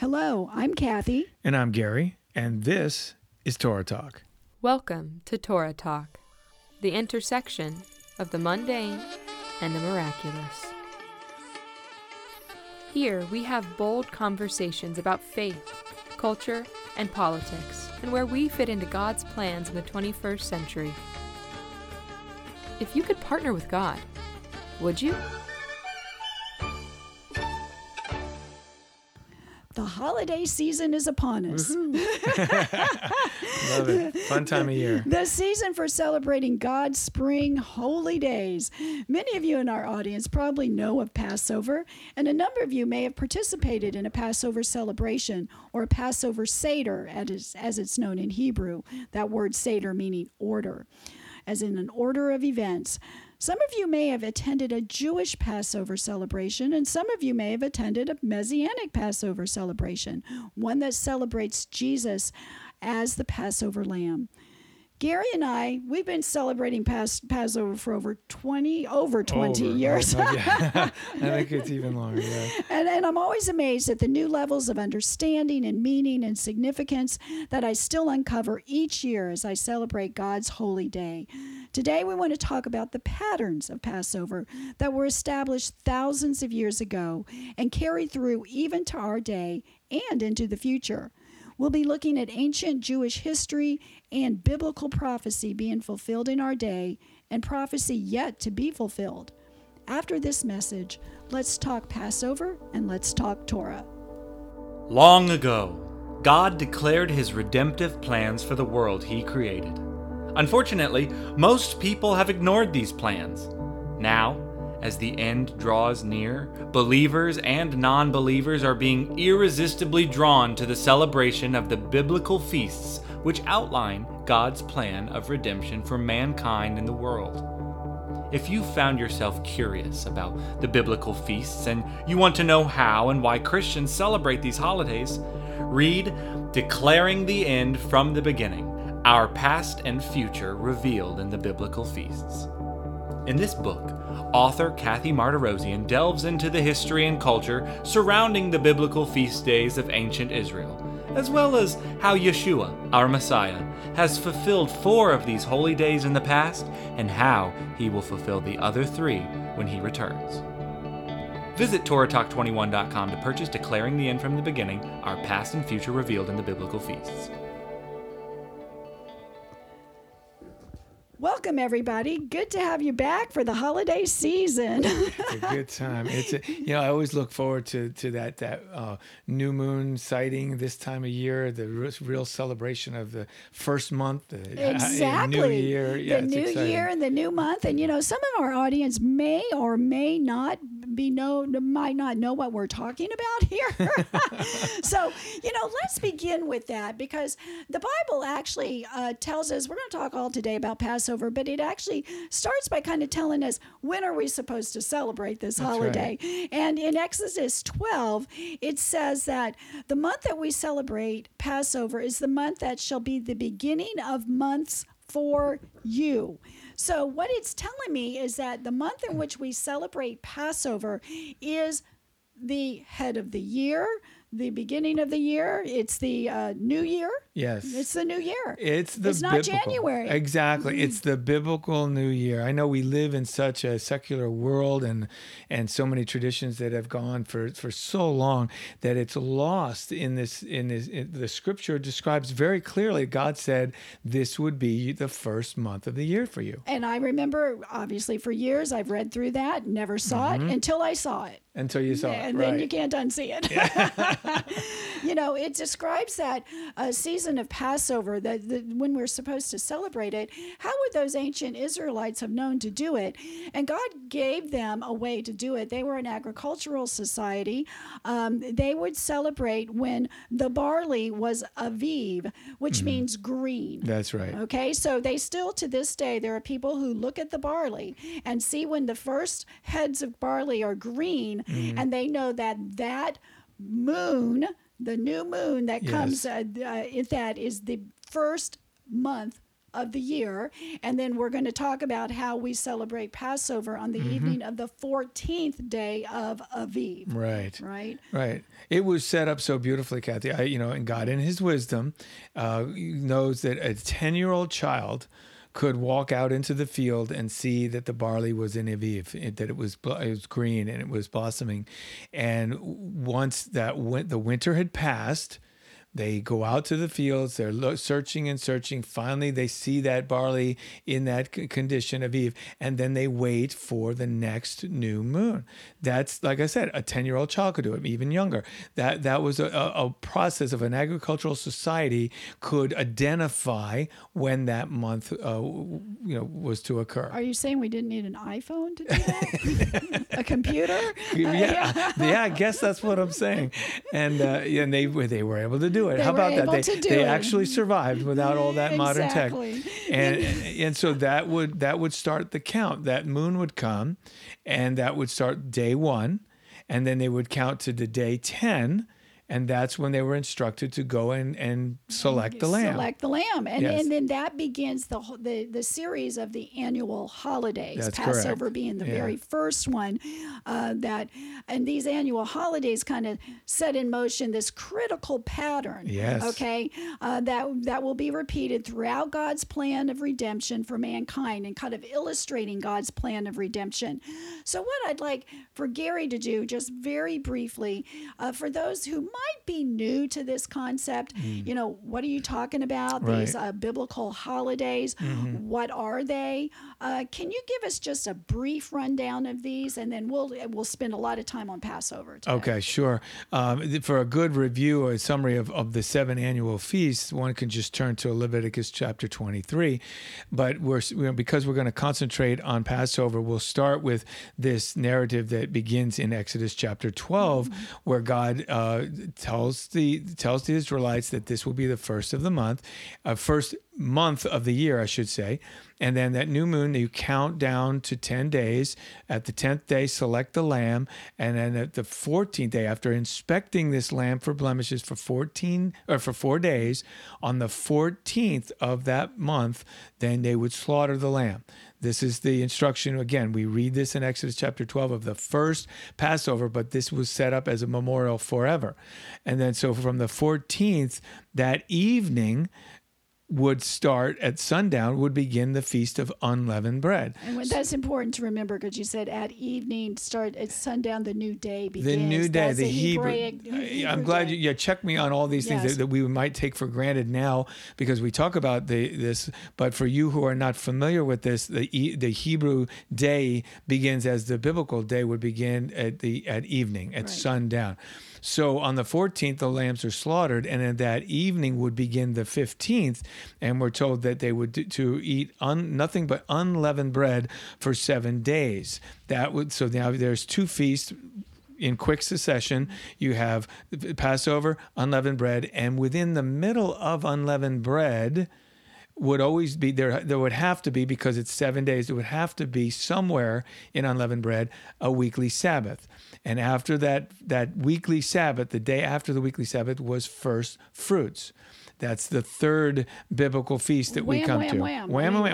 Hello, I'm Kathy. And I'm Gary, and this is Torah Talk. Welcome to Torah Talk, the intersection of the mundane and the miraculous. Here we have bold conversations about faith, culture, and politics, and where we fit into God's plans in the 21st century. If you could partner with God, would you? The holiday season is upon us. Love it. Fun time of year. The season for celebrating God's spring holy days. Many of you in our audience probably know of Passover, and a number of you may have participated in a Passover celebration or a Passover Seder, as it's known in Hebrew. That word Seder meaning order, as in an order of events. Some of you may have attended a Jewish Passover celebration, and some of you may have attended a Messianic Passover celebration, one that celebrates Jesus as the Passover lamb. Gary and I, we've been celebrating Passover for over 20 years. Oh, yeah. I think it's even longer. Yeah. And I'm always amazed at the new levels of understanding and meaning and significance that I still uncover each year as I celebrate God's holy day. Today, we want to talk about the patterns of Passover that were established thousands of years ago and carried through even to our day and into the future. We'll be looking at ancient Jewish history and biblical prophecy being fulfilled in our day and prophecy yet to be fulfilled. After this message, let's talk Passover and let's talk Torah. Long ago, God declared his redemptive plans for the world he created. Unfortunately, most people have ignored these plans. Now, as the end draws near, believers and non-believers are being irresistibly drawn to the celebration of the biblical feasts, which outline God's plan of redemption for mankind in the world. If you found yourself curious about the biblical feasts and you want to know how and why Christians celebrate these holidays, read Declaring the End from the Beginning, Our Past and Future Revealed in the Biblical Feasts. In this book, author Kathy Martirosian delves into the history and culture surrounding the biblical feast days of ancient Israel, as well as how Yeshua, our Messiah, has fulfilled 4 of these holy days in the past and how he will fulfill the other 3 when he returns. Visit TorahTalk21.com to purchase Declaring the End from the Beginning, Our Past and Future Revealed in the Biblical Feasts. Welcome, everybody. Good to have you back for the holiday season. It's a good time. I always look forward to that new moon sighting this time of year, the real celebration of the first month, new year. Yeah, the new exciting year and the new month. And, some of our audience may or may not might not know what we're talking about here. So, let's begin with that, because the Bible actually tells us, we're going to talk all today about Passover, but it actually starts by kind of telling us, when are we supposed to celebrate this holiday? Right. And in Exodus 12, it says that the month that we celebrate Passover is the month that shall be the beginning of months for you. So what it's telling me is that the month in which we celebrate Passover is the head of the year, the beginning of the year. It's the new year. Yes. It's the new year. It's not January. Exactly. It's the biblical new year. I know we live in such a secular world and so many traditions that have gone for so long that it's lost in the scripture describes very clearly. God said this would be the first month of the year for you. And I remember, obviously, for years I've read through that, never saw it until I saw it. Until you saw it, and right. Then you can't unsee it. Yeah. It describes that season of Passover, when we're supposed to celebrate it. How would those ancient Israelites have known to do it? And God gave them a way to do it. They were an agricultural society. They would celebrate when the barley was Aviv, which means green. That's right. Okay, so they still, to this day, there are people who look at the barley and see when the first heads of barley are green, and they know that moon, the new moon that comes, that is the first month of the year. And then we're going to talk about how we celebrate Passover on the evening of the 14th day of Aviv. Right. Right. Right. It was set up so beautifully, Kathy. And God in his wisdom knows that a 10-year-old child could walk out into the field and see that the barley was in Aviv, that it was green and it was blossoming. And once that the winter had passed, they go out to the fields, they're searching and searching. Finally, they see that barley in that condition of Eve, and then they wait for the next new moon. That's, like I said, a 10-year-old child could do it, even younger. That was a process of an agricultural society could identify when that month was to occur. Are you saying we didn't need an iPhone to do that? A computer? Yeah, I guess that's what I'm saying. And they were able to do it. How about that? They actually survived without all that modern tech. And so that would start the count. That moon would come, and that would start day one, and then they would count to the day 10. And that's when they were instructed to go and select the lamb. Select the lamb. And, yes. And then that begins the series of the annual holidays. That's Passover correct. Being the very first one. And these annual holidays kind of set in motion this critical pattern. Yes. Okay. That will be repeated throughout God's plan of redemption for mankind and kind of illustrating God's plan of redemption. So what I'd like for Gary to do, just very briefly, for those who might be new to this concept. Mm. What are you talking about? Right. These biblical holidays, what are they? Can you give us just a brief rundown of these, and then we'll spend a lot of time on Passover today. Okay, sure. For a good review or a summary of the 7 annual feasts, one can just turn to Leviticus chapter 23. But because we're going to concentrate on Passover, we'll start with this narrative that begins in Exodus chapter 12, where God tells the Israelites that this will be the first of the month, first month of the year, I should say. And then that new moon, you count down to 10 days. At the 10th day, select the lamb. And then at the 14th day, after inspecting this lamb for blemishes for 4 days, on the 14th of that month, then they would slaughter the lamb. This is the instruction. Again, we read this in Exodus chapter 12 of the first Passover, but this was set up as a memorial forever. And then so from the 14th, that evening, would start at sundown, would begin the Feast of Unleavened Bread. And that's important to remember, because you said at evening, start at sundown, the new day begins. The new day, that's the Hebrew I'm glad day. You check me on all these things that we might take for granted now, because we talk about this, but for you who are not familiar with this, the Hebrew day begins as the biblical day would begin at evening, at sundown. So on the 14th, the lambs are slaughtered, and in that evening would begin the 15th, and we're told that they would eat nothing but unleavened bread for 7 days. So now there's 2 feasts in quick succession. You have Passover, unleavened bread, and within the middle of unleavened bread would always be there. There would have to be, because it's 7 days, there would have to be somewhere in unleavened bread a weekly Sabbath. And after that weekly Sabbath, the day after the weekly Sabbath was first fruits. That's the third biblical feast that we come to.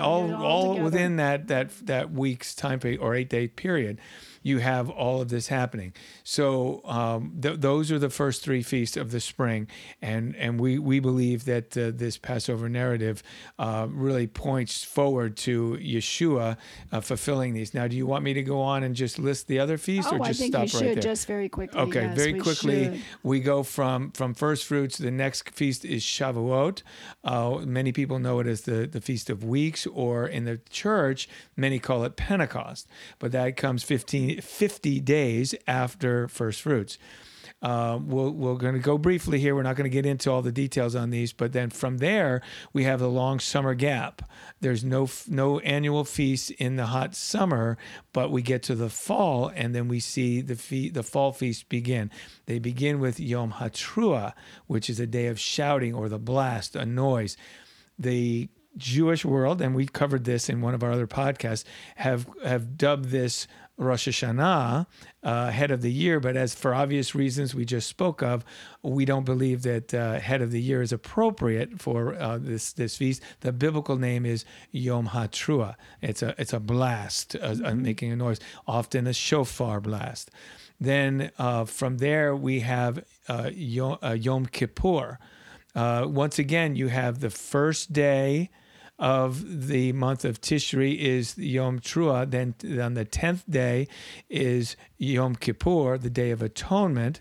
All within that week's time period or 8-day period, you have all of this happening. So those are the first 3 feasts of the spring, and we believe that this Passover narrative really points forward to Yeshua fulfilling these. Now, do you want me to go on and just list the other feasts, or just stop right there? I think we should just very quickly. Okay, yes, very quickly. We go from first fruits. The next feast is Shavuot. Many people know it as the Feast of Weeks, or in the church, many call it Pentecost. But that comes 50 days after first fruits. We're going to go briefly here. We're not going to get into all the details on these, but then from there we have the long summer gap. There's no annual feast in the hot summer, but we get to the fall, and then we see the fall feast begin. They begin with Yom HaTruah, which is a day of shouting, or the blast, a noise. The Jewish world, and we covered this in one of our other podcasts, have dubbed this Rosh Hashanah, head of the year, but as for obvious reasons we just spoke of, we don't believe that head of the year is appropriate for this feast. The biblical name is Yom HaTruah. It's a blast, making a noise, often a shofar blast. Then from there we have Yom Kippur. Once again, you have the first day of the month of Tishri is Yom Teruah. Then on the 10th day is Yom Kippur, the Day of Atonement.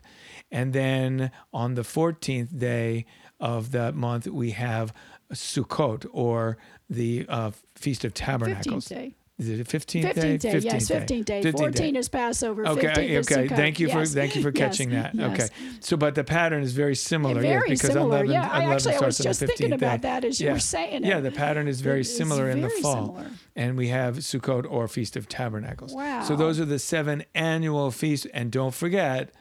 And then on the 14th day of that month, we have Sukkot, or the Feast of Tabernacles. 15th day. Is it the 15th day? 15th day, yes, 15th day. 14 is Passover, 15th is Sukkot. Okay, thank you for catching that. Yes. Okay, so but the pattern is very similar. I was just thinking about that as you were saying it. Yeah, the pattern is very similar in the fall. And we have Sukkot, or Feast of Tabernacles. Wow. So those are the 7 annual feasts, and don't forget,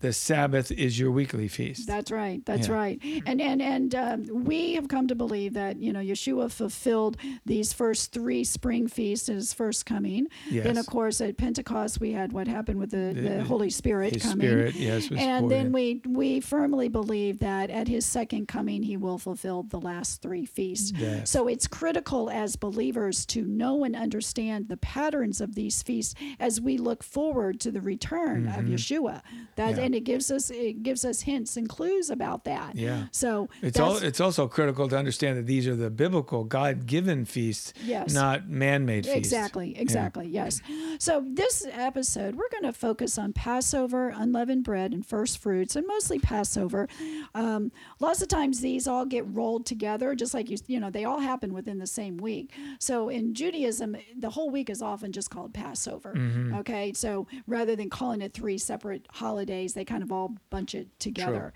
the Sabbath is your weekly feast. That's right. That's right. And we have come to believe that, Yeshua fulfilled these first 3 spring feasts at his first coming. Yes. Then, of course, at Pentecost, we had what happened with the Holy Spirit coming. Spirit, yes, was and poured then in. We firmly believe that at his second coming, he will fulfill the last 3 feasts. Yes. So it's critical as believers to know and understand the patterns of these feasts as we look forward to the return of Yeshua. And it gives us hints and clues about that. Yeah. So it's also critical to understand that these are the biblical, God-given feasts, not man-made feasts. Exactly. Yeah. Yes. So this episode, we're going to focus on Passover, unleavened bread, and first fruits, and mostly Passover. Lots of times these all get rolled together, just like they all happen within the same week. So in Judaism, the whole week is often just called Passover. Mm-hmm. Okay. So rather than calling it 3 separate holidays, they kind of all bunch it together.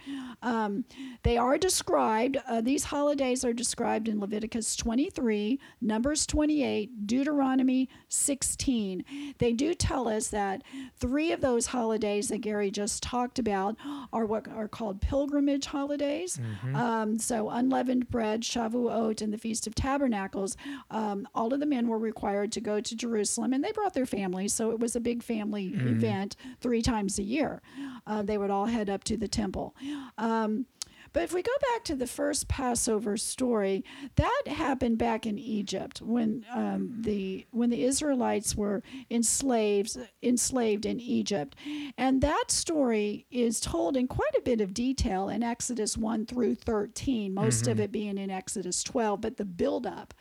They are described, these holidays are described in Leviticus 23, Numbers 28, Deuteronomy 16. They do tell us that 3 of those holidays that Gary just talked about are what are called pilgrimage holidays. Mm-hmm. So unleavened bread, Shavuot, and the Feast of Tabernacles. All of the men were required to go to Jerusalem, and they brought their families, so it was a big family event 3 times a year. They would all head up to the temple. But if we go back to the first Passover story, that happened back in Egypt when the Israelites were enslaved in Egypt. And that story is told in quite a bit of detail in Exodus 1 through 13, most of it being in Exodus 12, but the buildup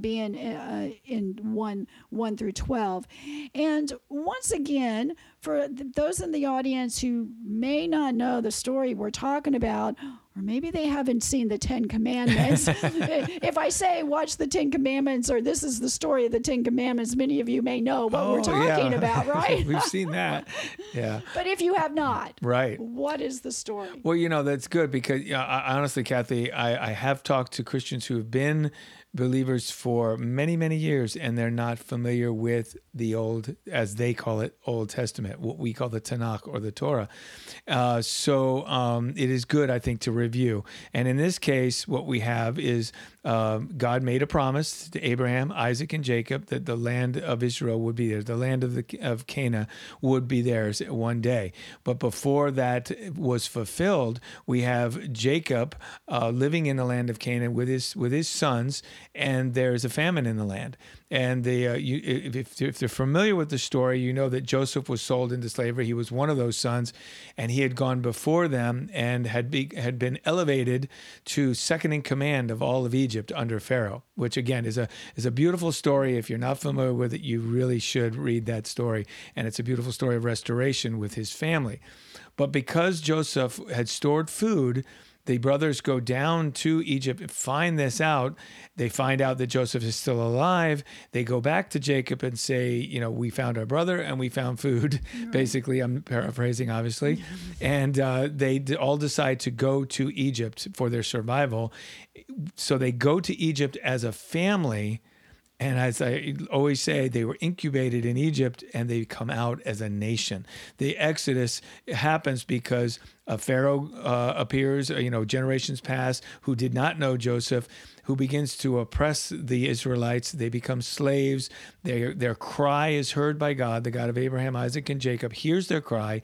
being in 1 through 12. And once again, for those in the audience who may not know the story we're talking about, or maybe they haven't seen the Ten Commandments. If I say, watch the Ten Commandments, or this is the story of the Ten Commandments, many of you may know what we're talking about, right? We've seen that. Yeah. But if you have not, what is the story? Well, that's good, because honestly, Kathy, I have talked to Christians who have been believers for many, many years, and they're not familiar with the old, as they call it, Old Testament, what we call the Tanakh or the Torah. So it is good, I think, to review. And in this case, what we have is God made a promise to Abraham, Isaac, and Jacob that the land of Israel would be theirs, the land of Canaan would be theirs one day. But before that was fulfilled, we have Jacob living in the land of Canaan with his sons, and there's a famine in the land. And if they're familiar with the story, you know that Joseph was sold into slavery. He was one of those sons, and he had gone before them and had been elevated to second in command of all of Egypt under Pharaoh, which again is a beautiful story. If you're not familiar with it, you really should read that story. And it's a beautiful story of restoration with his family. But because Joseph had stored food, the brothers go down to Egypt and find this out. They find out that Joseph is still alive. They go back to Jacob and say, we found our brother and we found food. Right. Basically, I'm paraphrasing, obviously. And they all decide to go to Egypt for their survival. So they go to Egypt as a family, And as I always say, they were incubated in Egypt and they come out as a nation. The Exodus happens because a Pharaoh appears, generations pass, who did not know Joseph, who begins to oppress the Israelites. They become slaves. Their cry is heard by God, the God of Abraham, Isaac, and Jacob, hears their cry,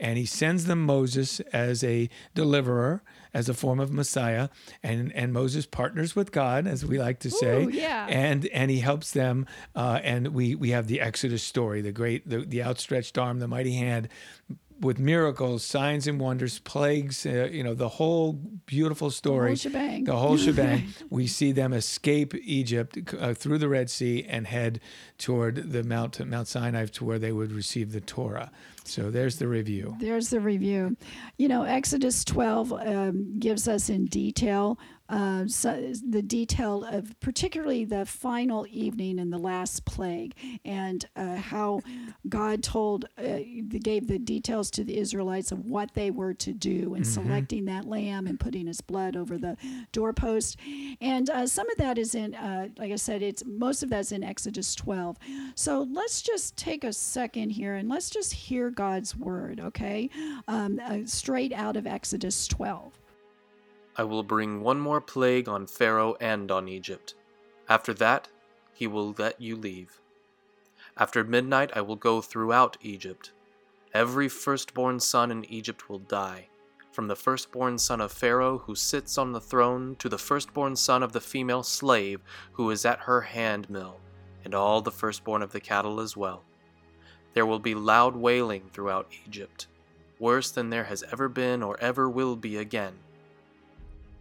and he sends them Moses as a deliverer, as a form of Messiah, and Moses partners with God, as we like to say. Ooh, yeah. And he helps them, and we have the Exodus story, the outstretched arm, the mighty hand, with miracles, signs and wonders, plagues, the whole beautiful story. The whole shebang. We see them escape Egypt through the Red Sea and head toward the Mount Sinai, to where they would receive the Torah. So there's the review. Exodus 12 gives us in detail the detail of particularly the final evening and the last plague, and how God gave the details to the Israelites of what they were to do in selecting that lamb and putting his blood over the doorpost. And some of that is in, like I said, most of that's in Exodus 12. So let's just take a second here and let's just hear God's word, okay? Straight out of Exodus 12. I will bring one more plague on Pharaoh and on Egypt. After that, he will let you leave. After midnight, I will go throughout Egypt. Every firstborn son in Egypt will die, from the firstborn son of Pharaoh who sits on the throne to the firstborn son of the female slave who is at her handmill, and all the firstborn of the cattle as well. There will be loud wailing throughout Egypt, worse than there has ever been or ever will be again.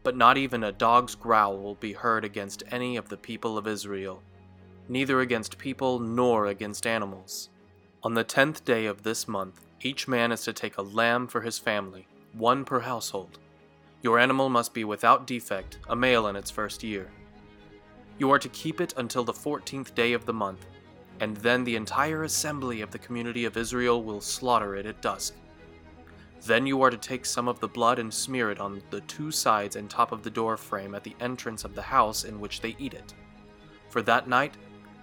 But not even a dog's growl will be heard against any of the people of Israel, neither against people nor against animals. On the 10th day of this month, each man is to take a lamb for his family, one per household. Your animal must be without defect, a male in its first year. You are to keep it until the 14th day of the month, and then the entire assembly of the community of Israel will slaughter it at dusk. Then you are to take some of the blood and smear it on the two sides and top of the door frame at the entrance of the house in which they eat it. For that night,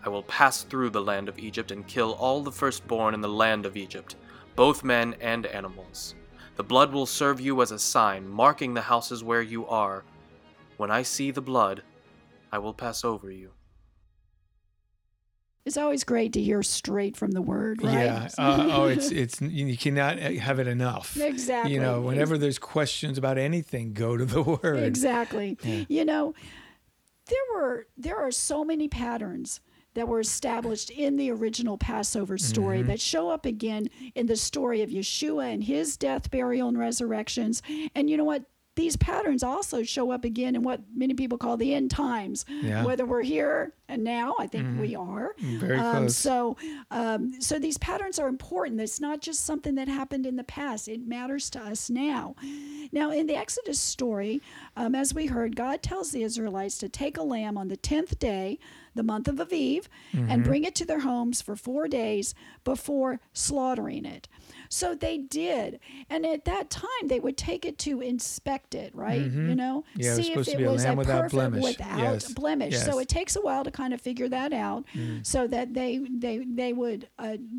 I will pass through the land of Egypt and kill all the firstborn in the land of Egypt, both men and animals. The blood will serve you as a sign, marking the houses where you are. When I see the blood, I will pass over you. It's always great to hear straight from the word, right? Yeah. It's you cannot have it enough. Exactly. Whenever there's questions about anything, go to the word. Exactly. Yeah. There are so many patterns that were established in the original Passover story that show up again in the story of Yeshua and his death, burial, and resurrections. And you know what? These patterns also show up again in what many people call the end times, whether we're here and now. I think we are. Very close. So these patterns are important. It's not just something that happened in the past. It matters to us now. Now, in the Exodus story, as we heard, God tells the Israelites to take a lamb on the 10th day, the month of Aviv, and bring it to their homes for 4 days before slaughtering it. So they did. And at that time, they would take it to inspect it, right? Yeah, see if it was a perfect blemish. Yes. So it takes a while to kind of figure that out so that they would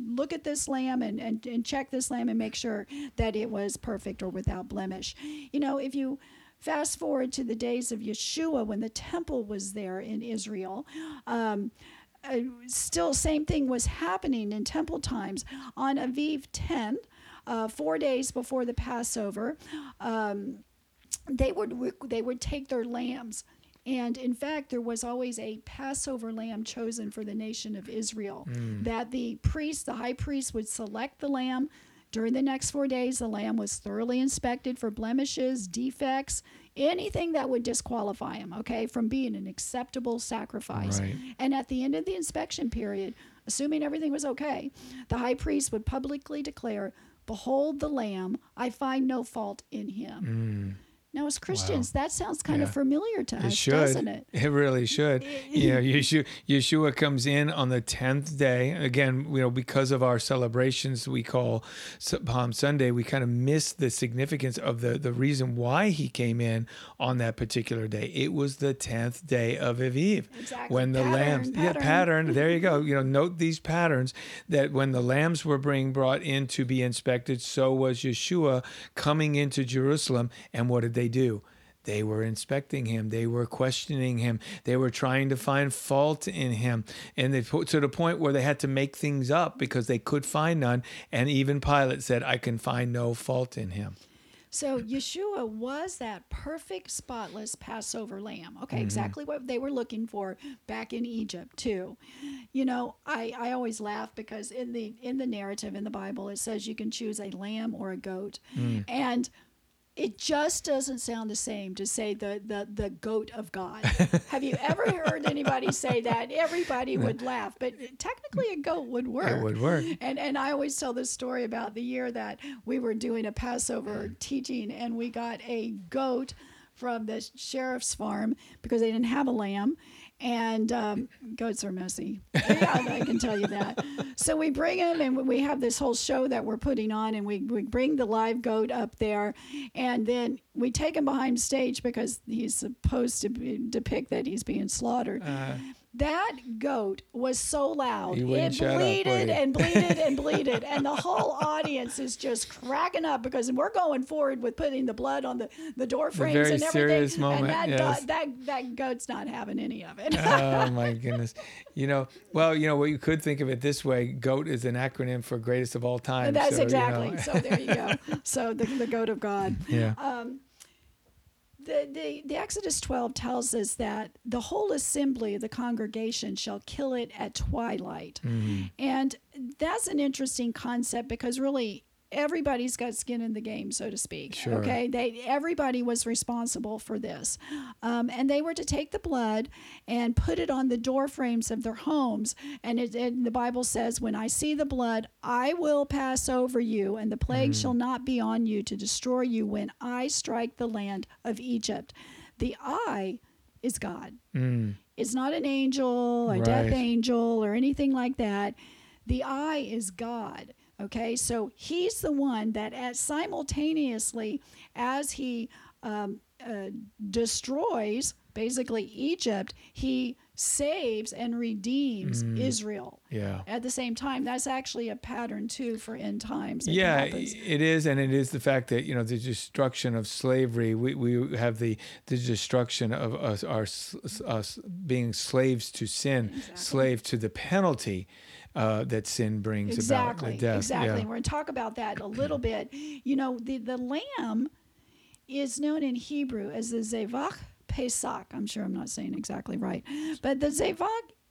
look at this lamb and check this lamb and make sure that it was perfect or without blemish. If you fast forward to the days of Yeshua when the temple was there in Israel, still same thing was happening in temple times. On Aviv 10, 4 days before the Passover, they would take their lambs. And in fact, there was always a Passover lamb chosen for the nation of Israel, that the high priest would select the lamb. During the next 4 days, the lamb was thoroughly inspected for blemishes, defects, anything that would disqualify him, from being an acceptable sacrifice. Right. And at the end of the inspection period, assuming everything was okay, the high priest would publicly declare, "Behold the lamb, I find no fault in him." Now, as Christians, that sounds kind of familiar to us, doesn't it? It really should. Yeshua comes in on the 10th day. Again, because of our celebrations we call Palm Sunday, we kind of miss the significance of the reason why he came in on that particular day. It was the 10th day of Aviv. Exactly. When the lambs... Pattern. There you go. Note these patterns, that when the lambs were brought in to be inspected, so was Yeshua coming into Jerusalem. And what did they do? They were inspecting him. They were questioning him. They were trying to find fault in him. And they put to the point where they had to make things up because they could find none. And even Pilate said, I can find no fault in him. So Yeshua was that perfect, spotless Passover lamb. Okay, exactly what they were looking for back in Egypt too. I always laugh because in the narrative in the Bible, it says you can choose a lamb or a goat. And it just doesn't sound the same to say the goat of God. Have you ever heard anybody say that? Everybody would laugh, but technically a goat would work. It would work. And I always tell this story about the year that we were doing a Passover teaching, and we got a goat from the sheriff's farm because they didn't have a lamb. And goats are messy. Yeah, I can tell you that. So we bring him, and we have this whole show that we're putting on, and we bring the live goat up there, and then we take him behind stage because he's supposed to depict that he's being slaughtered. That goat was so loud. It bleated and bleated and bleated, and the whole audience is just cracking up because we're going forward with putting the blood on the door frames and everything. Serious moment, and that goat's not having any of it. Oh my goodness. You could think of it this way. GOAT is an acronym for greatest of all time. That's exactly. So there you go. So the goat of God. Yeah. The Exodus 12 tells us that the whole assembly of the congregation shall kill it at twilight. And that's an interesting concept because really everybody's got skin in the game, so to speak. Sure. Okay, everybody was responsible for this, and they were to take the blood and put it on the door frames of their homes. And the Bible says, "When I see the blood, I will pass over you, and the plague shall not be on you to destroy you when I strike the land of Egypt." The "I" is God. It's not an angel, a death angel, or anything like that. The "I" is God. Okay, so he's the one that simultaneously as he destroys basically Egypt, he saves and redeems Israel. Yeah. At the same time, that's actually a pattern too for end times. Yeah, it is, and it is the fact that the destruction of slavery. We have the destruction of us being slaves to sin, slave to the penalty that sin brings about. Death. Exactly. Yeah. We're going to talk about that a little bit. The lamb is known in Hebrew as the zevach. Pesach, I'm sure I'm not saying exactly right, but the zevach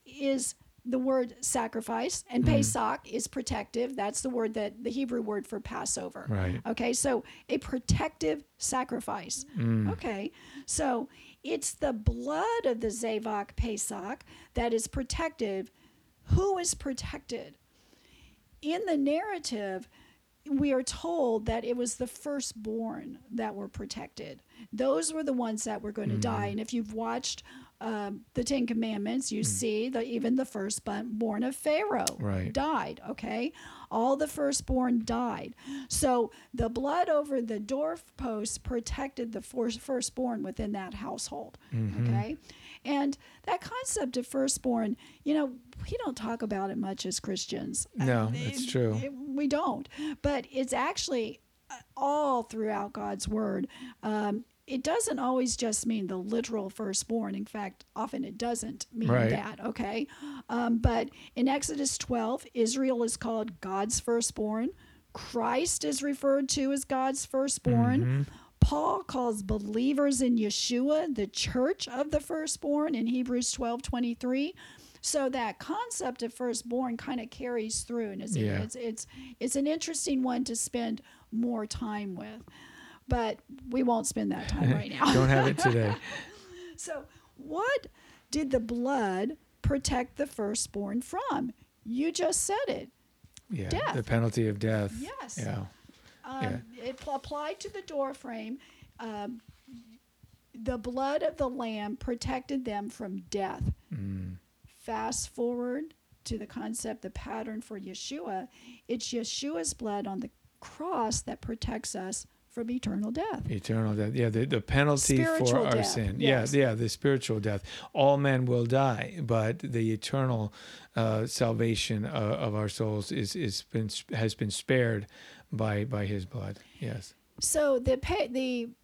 is the word sacrifice, and Pesach is protective. That's the Hebrew word for Passover. Right. Okay, so a protective sacrifice. Okay, so it's the blood of the zevach Pesach that is protective. Who is protected? In the narrative, we are told that it was the firstborn that were protected. Those were the ones that were going to die. And if you've watched the Ten Commandments, you see that even the firstborn of Pharaoh died, okay? All the firstborn died. So the blood over the doorposts protected the firstborn within that household, okay? And that concept of firstborn, we don't talk about it much as Christians. No, it's true. We don't. But it's actually all throughout God's word. It doesn't always just mean the literal firstborn. In fact, often it doesn't mean that, okay? But in Exodus 12, Israel is called God's firstborn. Christ is referred to as God's firstborn. Paul calls believers in Yeshua the church of the firstborn in Hebrews 12:23. So that concept of firstborn kind of carries through, and it's an interesting one to spend more time with. But we won't spend that time right now. Don't have it today. So what did the blood protect the firstborn from? You just said it. Yeah, death. The penalty of death. Yes. Yeah. It applied to the door frame. the blood of the lamb protected them from death. Mm. Fast forward to the concept, the pattern for Yeshua. It's Yeshua's blood on the cross that protects us from eternal death. Eternal death. Yeah, the penalty spiritual for our death. Sin. Yes. Yeah, the spiritual death. All men will die, but the eternal salvation of our souls has been spared by his blood. Yes. So the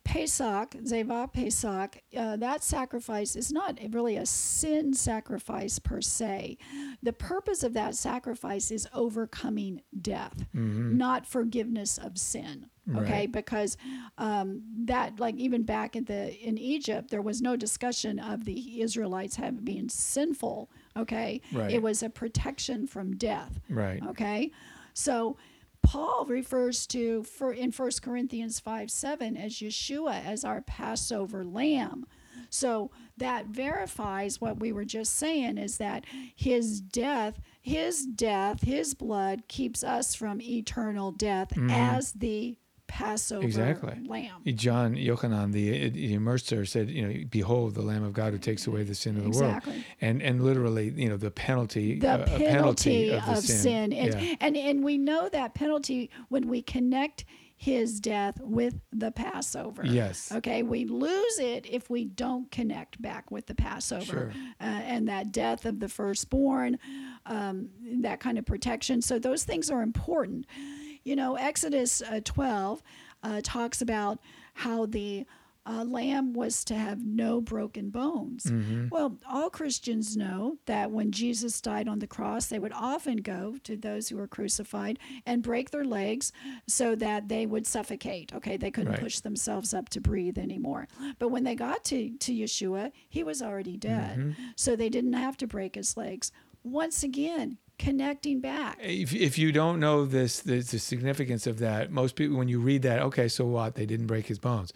Pesach, Zevah Pesach, that sacrifice is not really a sin sacrifice per se. The purpose of that sacrifice is overcoming death, mm-hmm. not forgiveness of sin. Okay, right. Because that, like even back in Egypt, there was no discussion of the Israelites having been sinful. Okay, right. It was a protection from death. Right. Okay, so. Paul refers to, in 1 Corinthians 5:7, as Yeshua as our Passover lamb. So that verifies what we were just saying, is that his death, his blood keeps us from eternal death mm-hmm. as the Passover exactly. lamb. John Yochanan, the immerser, said, behold, the Lamb of God who takes away the sin of the exactly. world. And literally, the penalty. The penalty of sin. And we know that penalty when we connect his death with the Passover. Yes. Okay, we lose it if we don't connect back with the Passover. Sure. And that death of the firstborn, that kind of protection. So those things are important. Exodus 12 talks about how the lamb was to have no broken bones. Mm-hmm. Well, all Christians know that when Jesus died on the cross, they would often go to those who were crucified and break their legs so that they would suffocate. Okay, they couldn't right. push themselves up to breathe anymore. But when they got to Yeshua, he was already dead. Mm-hmm. So they didn't have to break his legs. Once again, connecting back. If you don't know the significance of that, most people, when you read that, okay, so what? They didn't break his bones.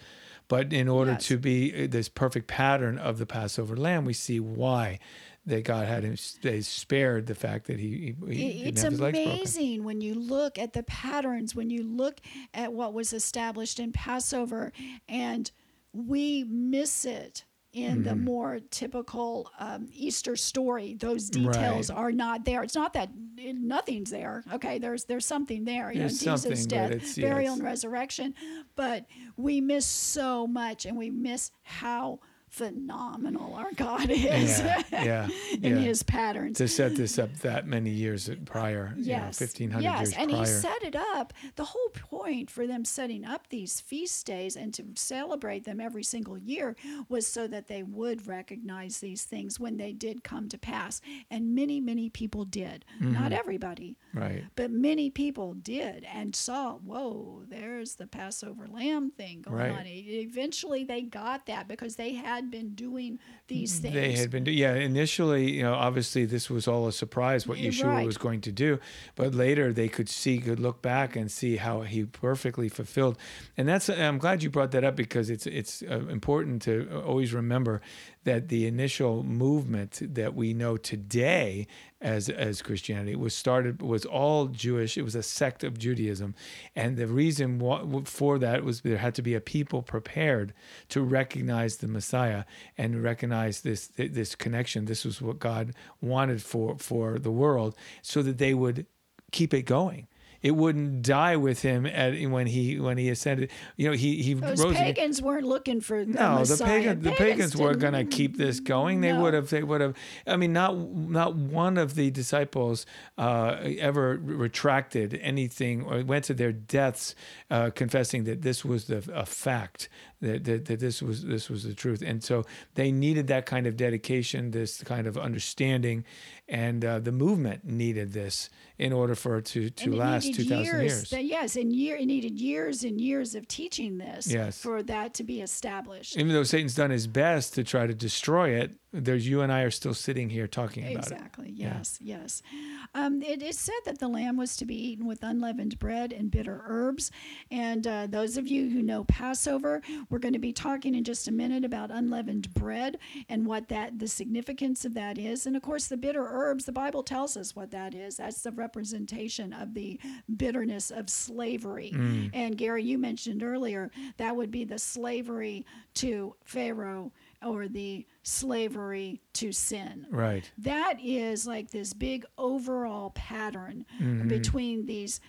But in order yes. to be this perfect pattern of the Passover lamb, we see why that God had him, they spared the fact that he didn't have his legs broken. It's amazing when you look at the patterns, when you look at what was established in Passover, and we miss it. In the more typical Easter story, those details right. are not there. It's not that nothing's there. Okay, there's something there. Jesus' death, burial, and resurrection. But we miss so much, and we miss how phenomenal our God is in his patterns. To set this up that many years prior, 1,500 years prior. Yes, and he set it up. The whole point for them setting up these feast days and to celebrate them every single year was so that they would recognize these things when they did come to pass. And many, many people did. Mm-hmm. Not everybody, right? But many people did and saw, whoa, there's the Passover lamb thing going right. on. Eventually they got that because they had been doing these things. They had been initially, obviously this was all a surprise what Yeshua right. was going to do, but later they could look back and see how he perfectly fulfilled. And that's, I'm glad you brought that up, because it's important to always remember that the initial movement that we know today as Christianity was all Jewish. It was a sect of Judaism. And the reason for that was there had to be a people prepared to recognize the Messiah and recognize this connection. This was what God wanted for the world, so that they would keep it going. It wouldn't die with him when he ascended. He those rose. Pagans weren't looking for the Messiah. The pagans weren't going to keep this going. They would have. I mean, not one of the disciples ever retracted anything or went to their deaths confessing that this was a fact. That this was the truth. And so they needed that kind of dedication, this kind of understanding, and the movement needed this in order for it to last 2,000 years. It needed years and years of teaching this for that to be established. Even though Satan's done his best to try to destroy it, you and I are still sitting here talking about it. Exactly, yes. It is said that the lamb was to be eaten with unleavened bread and bitter herbs. And those of you who know Passover, we're going to be talking in just a minute about unleavened bread and what the significance of that is. And, of course, the bitter herbs, the Bible tells us what that is. That's the representation of the bitterness of slavery. Mm. And Gary, you mentioned earlier, that would be the slavery to Pharaoh or the slavery to sin. Right. That is like this big overall pattern mm-hmm. between these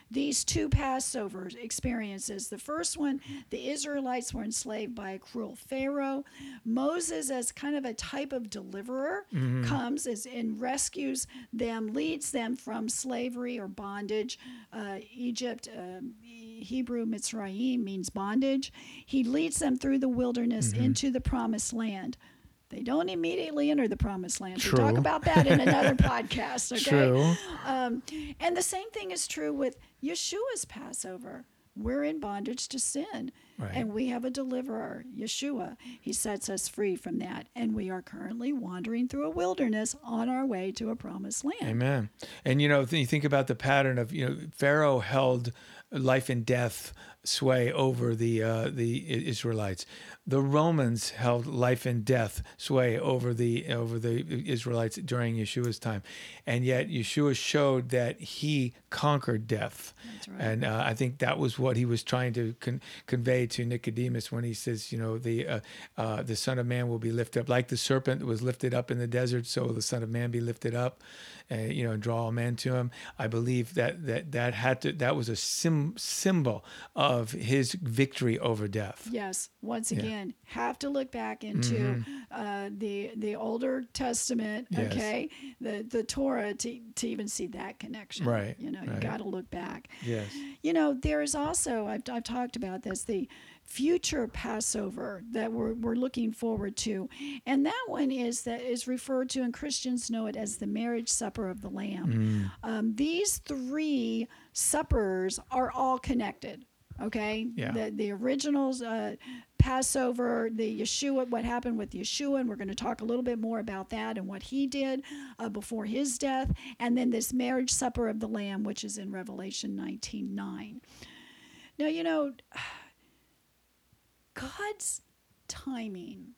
two Passover experiences. The first one, the Israelites were enslaved by a cruel Pharaoh. Moses, as kind of a type of deliverer, mm-hmm. comes and rescues them, leads them from slavery or bondage. Egypt, Hebrew Mitzrayim means bondage. He leads them through the wilderness mm-hmm. into the promised land. They don't immediately enter the promised land. True. We talk about that in another podcast, okay? True. And the same thing is true with Yeshua's Passover. We're in bondage to sin, right. and we have a deliverer, Yeshua. He sets us free from that, and we are currently wandering through a wilderness on our way to a promised land. Amen. And, you know, you think about the pattern of, you know, Pharaoh held life and death sway over the Israelites. The Romans held life and death sway over the Israelites during Yeshua's time, and yet Yeshua showed that he conquered death. That's right. And I think that was what he was trying to convey to Nicodemus when he says, you know, the Son of Man will be lifted up, like the serpent was lifted up in the desert. So will the Son of Man be lifted up, and you know, draw all men to him. I believe that was a symbol of his victory over death. Yes. Once again, have to look back into the Older Testament, yes. okay, the Torah to even see that connection. Right. You know, you got to look back. Yes. You know, there is also, I've talked about this, the future Passover that we're looking forward to, and that one is referred to, and Christians know it as the marriage supper of the Lamb. Mm. These three suppers are all connected. Okay, yeah. The originals. Passover, the Yeshua, what happened with Yeshua, and we're going to talk a little bit more about that and what he did before his death, and then this marriage supper of the Lamb, which is in Revelation 19:9. Now, you know, God's timing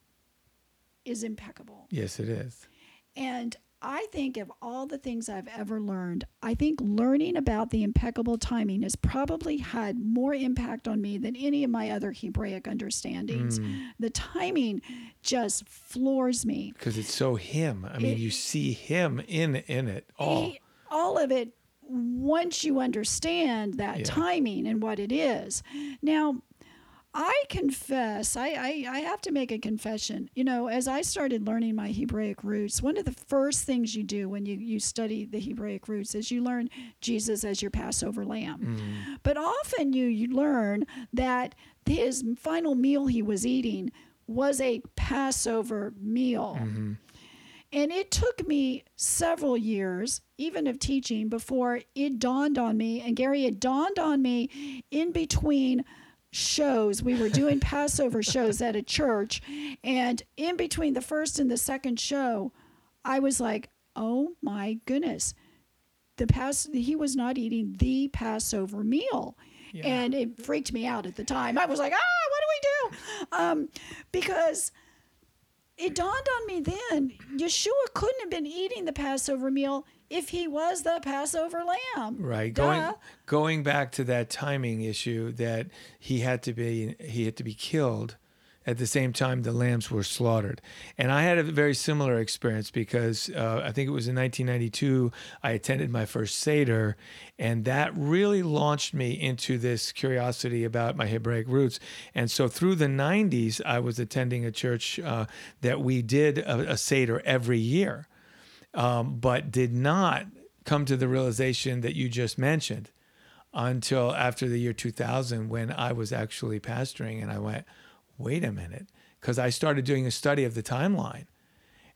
is impeccable. Yes, it is. And I think of all the things I've ever learned, I think learning about the impeccable timing has probably had more impact on me than any of my other Hebraic understandings. Mm. The timing just floors me. Because it's so him. I mean, you see him in it all. All of it, once you understand that timing and what it is. Now, I confess, I have to make a confession. You know, as I started learning my Hebraic roots, one of the first things you do when you study the Hebraic roots is you learn Jesus as your Passover lamb. Mm. But often you learn that his final meal he was eating was a Passover meal. Mm-hmm. And it took me several years, even of teaching, before it dawned on me. And Gary, it dawned on me in between shows. We were doing Passover shows at a church, and in between the first and the second show, I was like, oh my goodness, he was not eating the Passover meal. Yeah. And it freaked me out at the time. I was like, what do we do? Because it dawned on me then, Yeshua couldn't have been eating the Passover meal if he was the Passover lamb. Right. Going back to that timing issue, that he had to be killed at the same time the lambs were slaughtered. And I had a very similar experience because I think it was in 1992, I attended my first Seder, and that really launched me into this curiosity about my Hebraic roots. And so through the 90s, I was attending a church that we did a Seder every year, but did not come to the realization that you just mentioned until after the year 2000, when I was actually pastoring, and I went, wait a minute, because I started doing a study of the timeline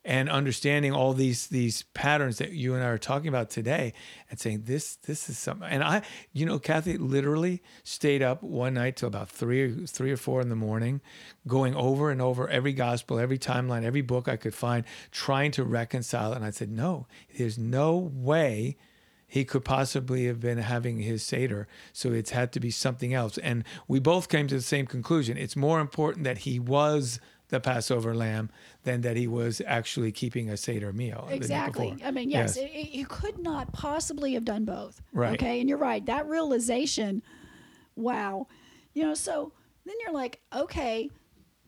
and understanding all these patterns that you and I are talking about today, and saying this is something. And I, you know, Kathy literally stayed up one night till about three or four in the morning, going over and over every gospel, every timeline, every book I could find, trying to reconcile it. And I said, no, there's no way he could possibly have been having his Seder, so it's had to be something else. And we both came to the same conclusion. It's more important that he was the Passover lamb than that he was actually keeping a Seder meal. Exactly. I mean, yes. You could not possibly have done both. Right. Okay, and you're right. That realization, wow. You know, so then you're like, okay,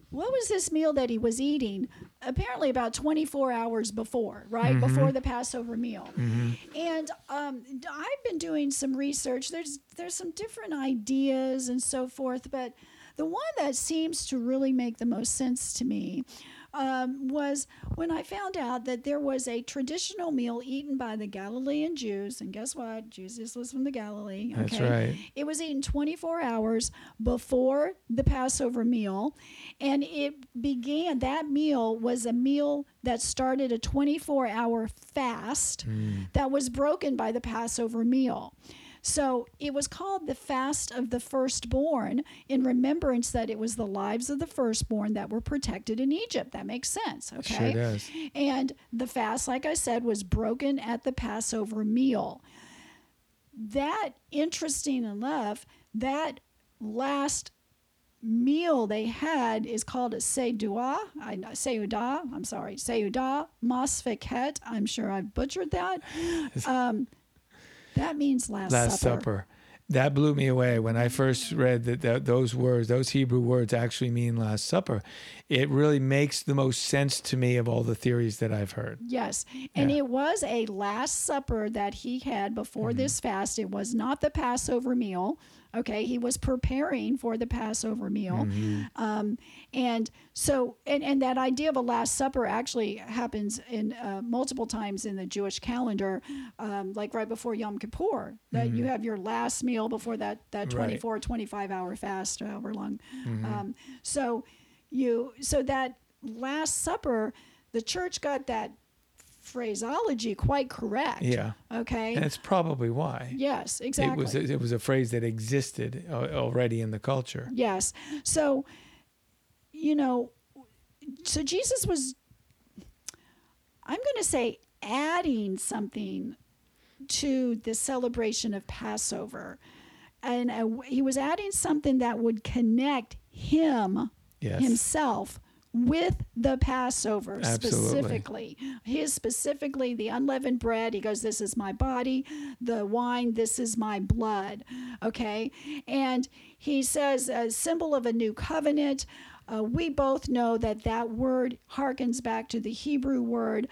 what was this meal that he was eating? Apparently about 24 hours before, right? Mm-hmm. Before the Passover meal. Mm-hmm. And I've been doing some research. There's some different ideas and so forth, but the one that seems to really make the most sense to me was when I found out that there was a traditional meal eaten by the Galilean Jews. And guess what? Jesus was from the Galilee. Okay? That's right. It was eaten 24 hours before the Passover meal. And it began, that meal was a meal that started a 24-hour fast that was broken by the Passover meal. So it was called the Fast of the Firstborn in remembrance that it was the lives of the firstborn that were protected in Egypt. That makes sense, okay? Sure does. And the fast, like I said, was broken at the Passover meal. That, interesting enough, that last meal they had is called a Seudah Masfeket. I'm sure I've butchered that. That means Last Supper. That blew me away when I first read that those words, those Hebrew words actually mean Last Supper. It really makes the most sense to me of all the theories that I've heard. Yes. And it was a Last Supper that he had before this fast. It was not the Passover meal. Okay. He was preparing for the Passover meal. And that idea of a Last Supper actually happens in multiple times in the Jewish calendar, like right before Yom Kippur, that you have your last meal before that 24, 25 hour fast, however long. So that Last Supper, the church got that phraseology quite correct. Yeah. Okay. And that's probably why. Yes, exactly. It was a phrase that existed already in the culture. Yes. So, so Jesus was, I'm going to say, adding something to the celebration of Passover. And he was adding something that would connect himself with the Passover. Absolutely. specifically the unleavened bread. He goes, this is my body, the wine, this is my blood. Okay. And he says, a symbol of a new covenant. We both know that word harkens back to the Hebrew word,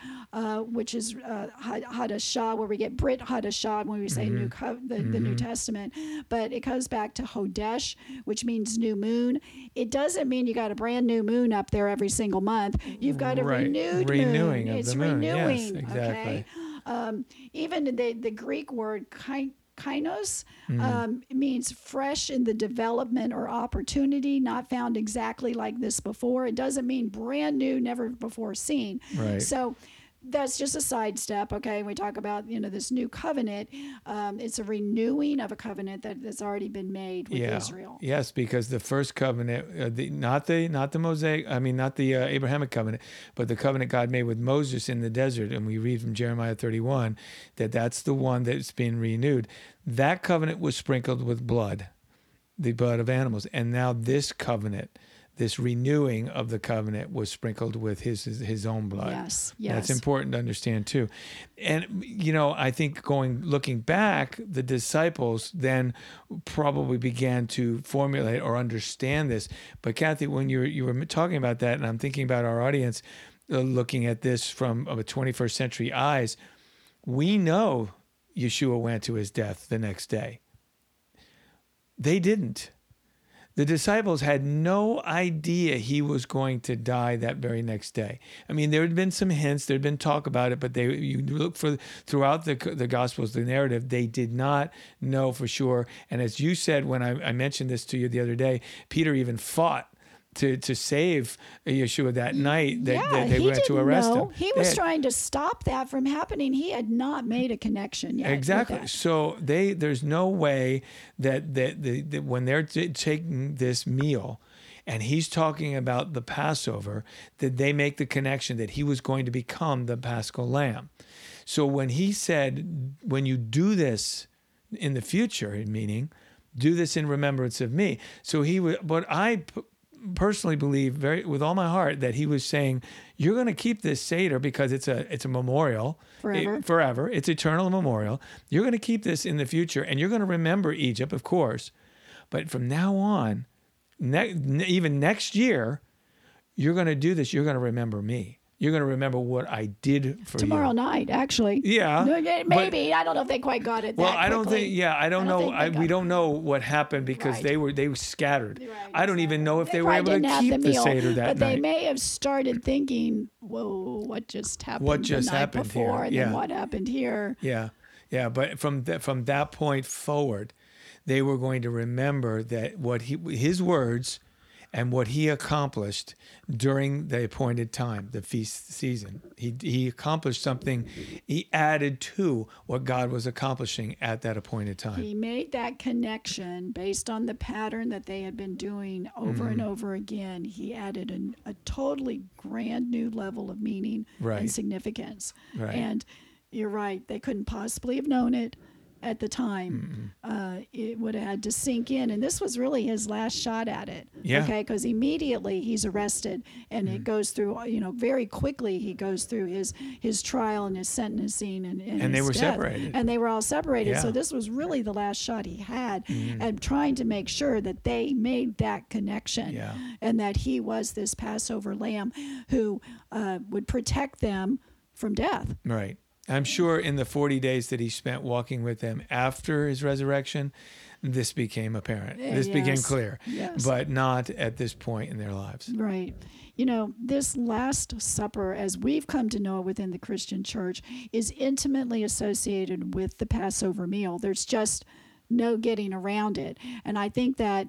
which is Hadashah, where we get Brit Hadashah when we say the New Testament. But it goes back to Hodesh, which means new moon. It doesn't mean you got a brand new moon up there every single month. You've got a renewed moon. Renewing of the moon. Yes, exactly. Okay? Even the Greek word kainos means fresh in the development or opportunity, not found exactly like this before. It doesn't mean brand new, never before seen. Right. So that's just a sidestep, okay? We talk about, this new covenant. It's a renewing of a covenant that's already been made with Israel. Yes, because the first covenant, not the Abrahamic covenant, but the covenant God made with Moses in the desert, and we read from Jeremiah 31 that's the one that's been renewed. That covenant was sprinkled with blood, the blood of animals, and now this covenant, this renewing of the covenant, was sprinkled with his own blood. Yes. That's important to understand too. And, I think looking back, the disciples then probably began to formulate or understand this. But Kathy, when you were talking about that, and I'm thinking about our audience looking at this from a 21st century eyes, we know Yeshua went to his death the next day. They didn't. The disciples had no idea he was going to die that very next day. I mean, there had been some hints, there had been talk about it, but you look for throughout the Gospels, the narrative, they did not know for sure. And as you said, when I mentioned this to you the other day, Peter even fought to save Yeshua that night that they went to arrest him. He was trying to stop that from happening. He had not made a connection yet. Exactly. So there's no way that when they're taking this meal and he's talking about the Passover, that they make the connection that he was going to become the Paschal Lamb. So when he said, when you do this in the future, meaning do this in remembrance of me. So he would, but I personally believe with all my heart that he was saying, you're going to keep this Seder because it's a memorial. Forever. It's eternal memorial. You're going to keep this in the future, and you're going to remember Egypt, of course. But from now on, even next year, you're going to do this. You're going to remember me. You're going to remember what I did for you. Tomorrow night, actually. Yeah. Maybe. I don't know if they quite got it that quickly. Well, I don't think, I don't know. We don't know what happened because they were scattered. Right, I don't even know if they were able to keep the Seder that night. But they may have started thinking, whoa, what just happened? What just happened before, here? And then what happened here? Yeah. Yeah. But from that point forward, they were going to remember that what his words and what he accomplished during the appointed time, the feast season. He accomplished something. He added to what God was accomplishing at that appointed time. He made that connection based on the pattern that they had been doing over and over again. He added a totally grand new level of meaning and significance. Right. And you're right, they couldn't possibly have known it at the time. It would have had to sink in, and this was really his last shot at it. Okay, because immediately he's arrested, and it goes through, very quickly he goes through his trial and his sentencing and his they were death. Separated, and they were all separated. So this was really the last shot he had at trying to make sure that they made that connection and that he was this Passover lamb who would protect them from death. Right. I'm sure in the 40 days that he spent walking with them after his resurrection, this became apparent. This became clear, but not at this point in their lives. Right. This Last Supper, as we've come to know it within the Christian church, is intimately associated with the Passover meal. There's just no getting around it. And I think that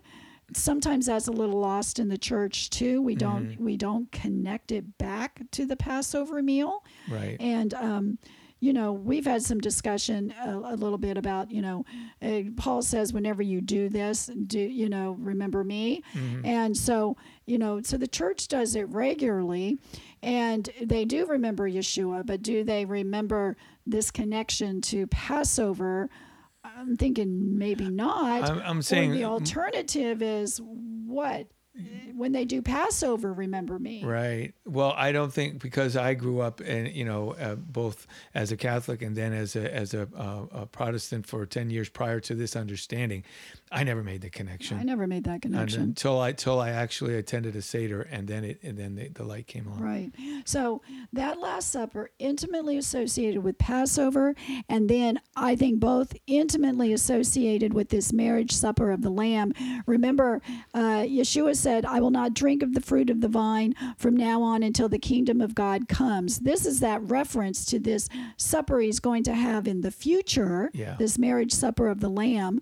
sometimes that's a little lost in the church too. We don't connect it back to the Passover meal. Right. And, we've had some discussion a little bit about, Paul says, whenever you do this, remember me. And so, so the church does it regularly, and they do remember Yeshua, but do they remember this connection to Passover? I'm thinking maybe not. I'm saying, or the alternative is what? When they do Passover, remember me. Right. Well, I don't think, because I grew up in, both as a Catholic and then as a Protestant for 10 years prior to this understanding, I never made the connection. I never made that connection until I actually attended a Seder, and then the light came on. Right. So that Last Supper intimately associated with Passover, and then I think both intimately associated with this marriage supper of the Lamb. Remember, Yeshua said, I will not drink of the fruit of the vine from now on until the kingdom of God comes. This is that reference to this supper he's going to have in the future, this marriage supper of the Lamb.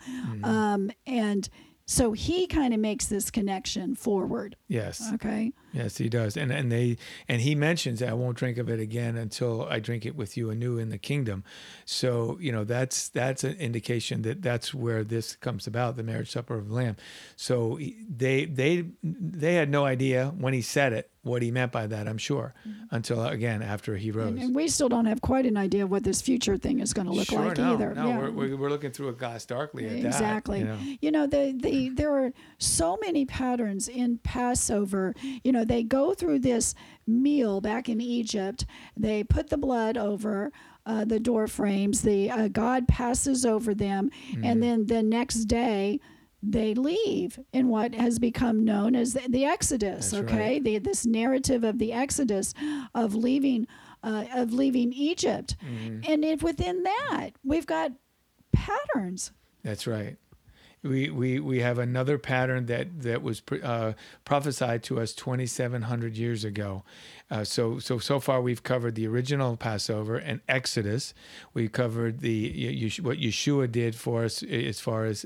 And so he kind of makes this connection forward. Yes. Okay. Yes, he does. And he mentions, I won't drink of it again until I drink it with you anew in the kingdom. So, that's an indication that's where this comes about, the marriage supper of the Lamb. So they had no idea when he said it what he meant by that, I'm sure, until, again, after he rose. And we still don't have quite an idea of what this future thing is going to look like either. No, we're looking through a glass darkly at that. Exactly. There are so many patterns in Passover. They go through this meal back in Egypt. They put the blood over the door frames. God passes over them, and then the next day, they leave in what has become known as the Exodus. That's okay, right. This narrative of the Exodus of leaving Egypt, and within that we've got patterns. That's right. We have another pattern that was prophesied to us 2,700 years ago. So far we've covered the original Passover and Exodus. We covered what Yeshua did for us as far as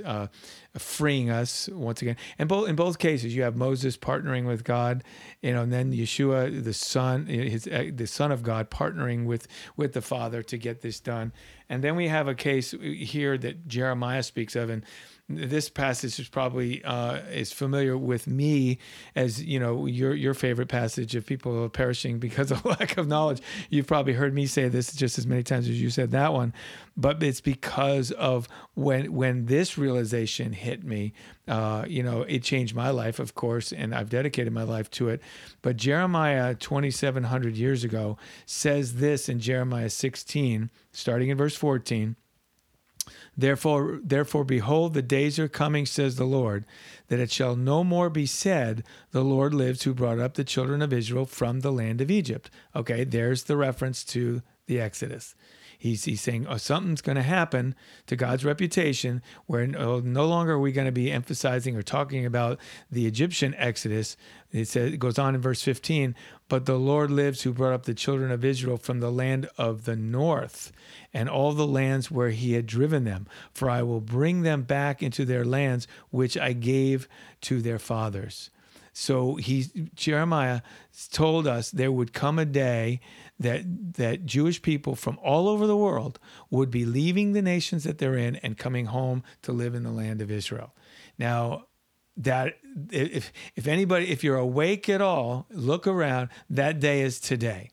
freeing us once again. And in both cases, you have Moses partnering with God, and then Yeshua, the Son of God, partnering with the Father to get this done. And then we have a case here that Jeremiah speaks of, and this passage is probably is familiar with me as, you know, your favorite passage of people perishing because of lack of knowledge. You've probably heard me say this just as many times as you said that one, but it's because of when this realization hit me, you know, it changed my life, of course, and I've dedicated my life to it. But Jeremiah 2,700 years ago says this in Jeremiah 16, starting in verse 14, Therefore, behold, the days are coming, says the Lord, that it shall no more be said, the Lord lives who brought up the children of Israel from the land of Egypt. Okay, there's the reference to the Exodus. He's saying, oh, something's going to happen to God's reputation where no longer are we going to be emphasizing or talking about the Egyptian Exodus. It goes on in verse 15, but the Lord lives who brought up the children of Israel from the land of the north and all the lands where he had driven them. For I will bring them back into their lands, which I gave to their fathers. So Jeremiah told us there would come a day that Jewish people from all over the world would be leaving the nations that they're in and coming home to live in the land of Israel. Now, that if anybody, if you're awake at all, look around. That day is today.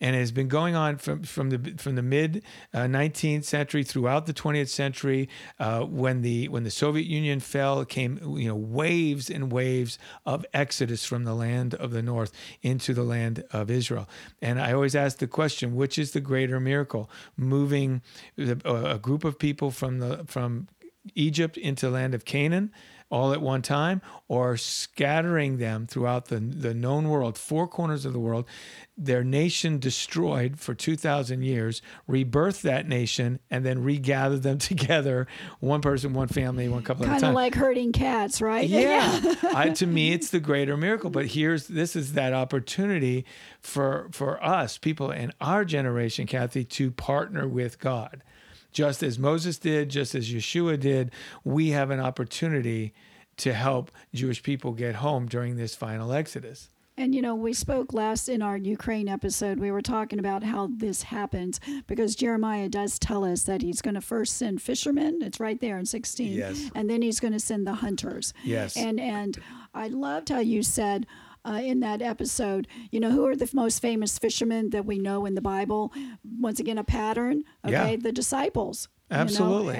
And it has been going on from the mid 19th century throughout the 20th century, when the Soviet Union fell, came waves and waves of exodus from the land of the north into the land of Israel. And I always ask the question: which is the greater miracle? Moving a group of people from Egypt into the land of Canaan all at one time, or scattering them throughout the known world, four corners of the world, their nation destroyed for 2,000 years, rebirth that nation, and then regather them together, one person, one family, one couple at a time. Kind of like herding cats, right? Yeah. To me, it's the greater miracle. But this is that opportunity for us, people in our generation, Kathy, to partner with God. Just as Moses did, just as Yeshua did, we have an opportunity to help Jewish people get home during this final exodus. And, we spoke last in our Ukraine episode, we were talking about how this happens, because Jeremiah does tell us that he's going to first send fishermen. It's right there in 16. Yes. And then he's going to send the hunters. Yes. And I loved how you said, in that episode, who are the most famous fishermen that we know in the Bible? Once again, a pattern. Okay, yeah. The disciples. Absolutely.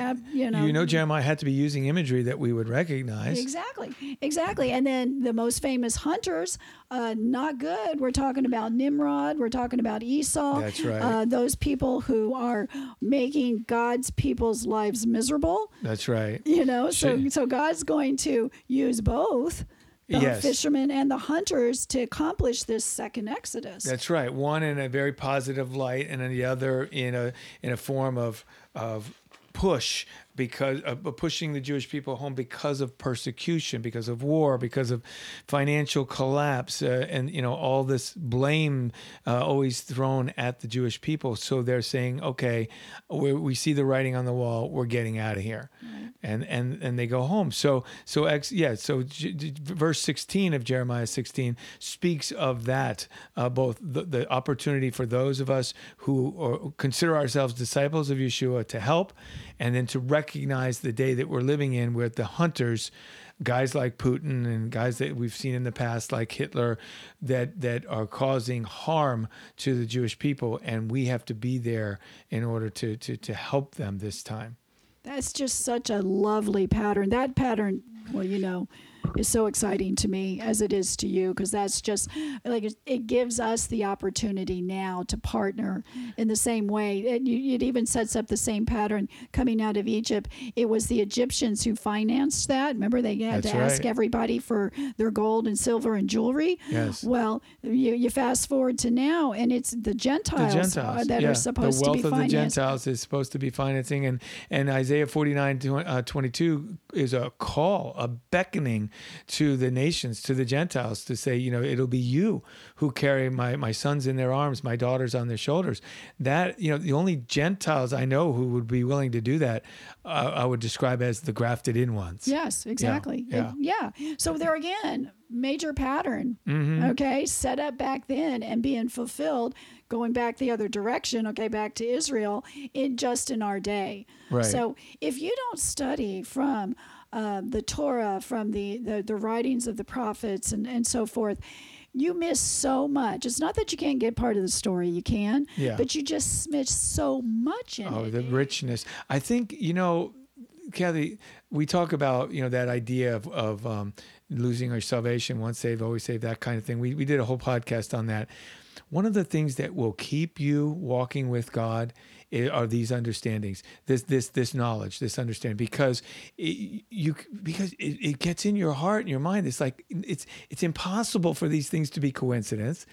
Jeremiah had to be using imagery that we would recognize. Exactly. And then the most famous hunters, not good. We're talking about Nimrod. We're talking about Esau. That's right. Those people who are making God's people's lives miserable. That's right. So God's going to use both. The fishermen and the hunters to accomplish this second exodus. That's right. One in a very positive light, and then the other in a form of push, because of pushing the Jewish people home because of persecution, because of war, because of financial collapse, and all this blame always thrown at the Jewish people. So they're saying, okay, we see the writing on the wall. We're getting out of here, right. and they go home. So verse 16 of Jeremiah 16 speaks of that, both the opportunity for those of us who consider ourselves disciples of Yeshua to help, and then to recognize the day that we're living in with the hunters, guys like Putin and guys that we've seen in the past like Hitler that are causing harm to the Jewish people, and we have to be there in order to help them this time. That's just such a lovely pattern. That pattern, is so exciting to me as it is to you, because that's just like it gives us the opportunity now to partner in the same way. It even sets up the same pattern coming out of Egypt. It was the Egyptians who financed that. Remember, they had that's to right. ask everybody for their gold and silver and jewelry. Yes. Well, you fast forward to now, and it's the Gentiles that are supposed to be financing. The wealth of the Gentiles is supposed to be financing, and Isaiah 49:22 is a call, a beckoning to the nations, to the Gentiles, to say, it'll be you who carry my sons in their arms, my daughters on their shoulders. That, the only Gentiles I know who would be willing to do that, I would describe as the grafted in ones. Yes, exactly. Yeah. So there again, major pattern, mm-hmm. okay, set up back then and being fulfilled, going back the other direction, okay, back to Israel, in our day. Right. So if you don't study from the Torah, from the writings of the prophets and so forth, you miss so much. It's not that you can't get part of the story. You can, but you just miss so much in it. Oh, the richness. I think, you know, Kathy, we talk about, you know, that idea of losing our salvation, once saved, always saved, that kind of thing. We did a whole podcast on that. One of the things that will keep you walking with God are these understandings, this knowledge, this understanding, because it gets in your heart and your mind. It's like it's impossible for these things to be coincidence.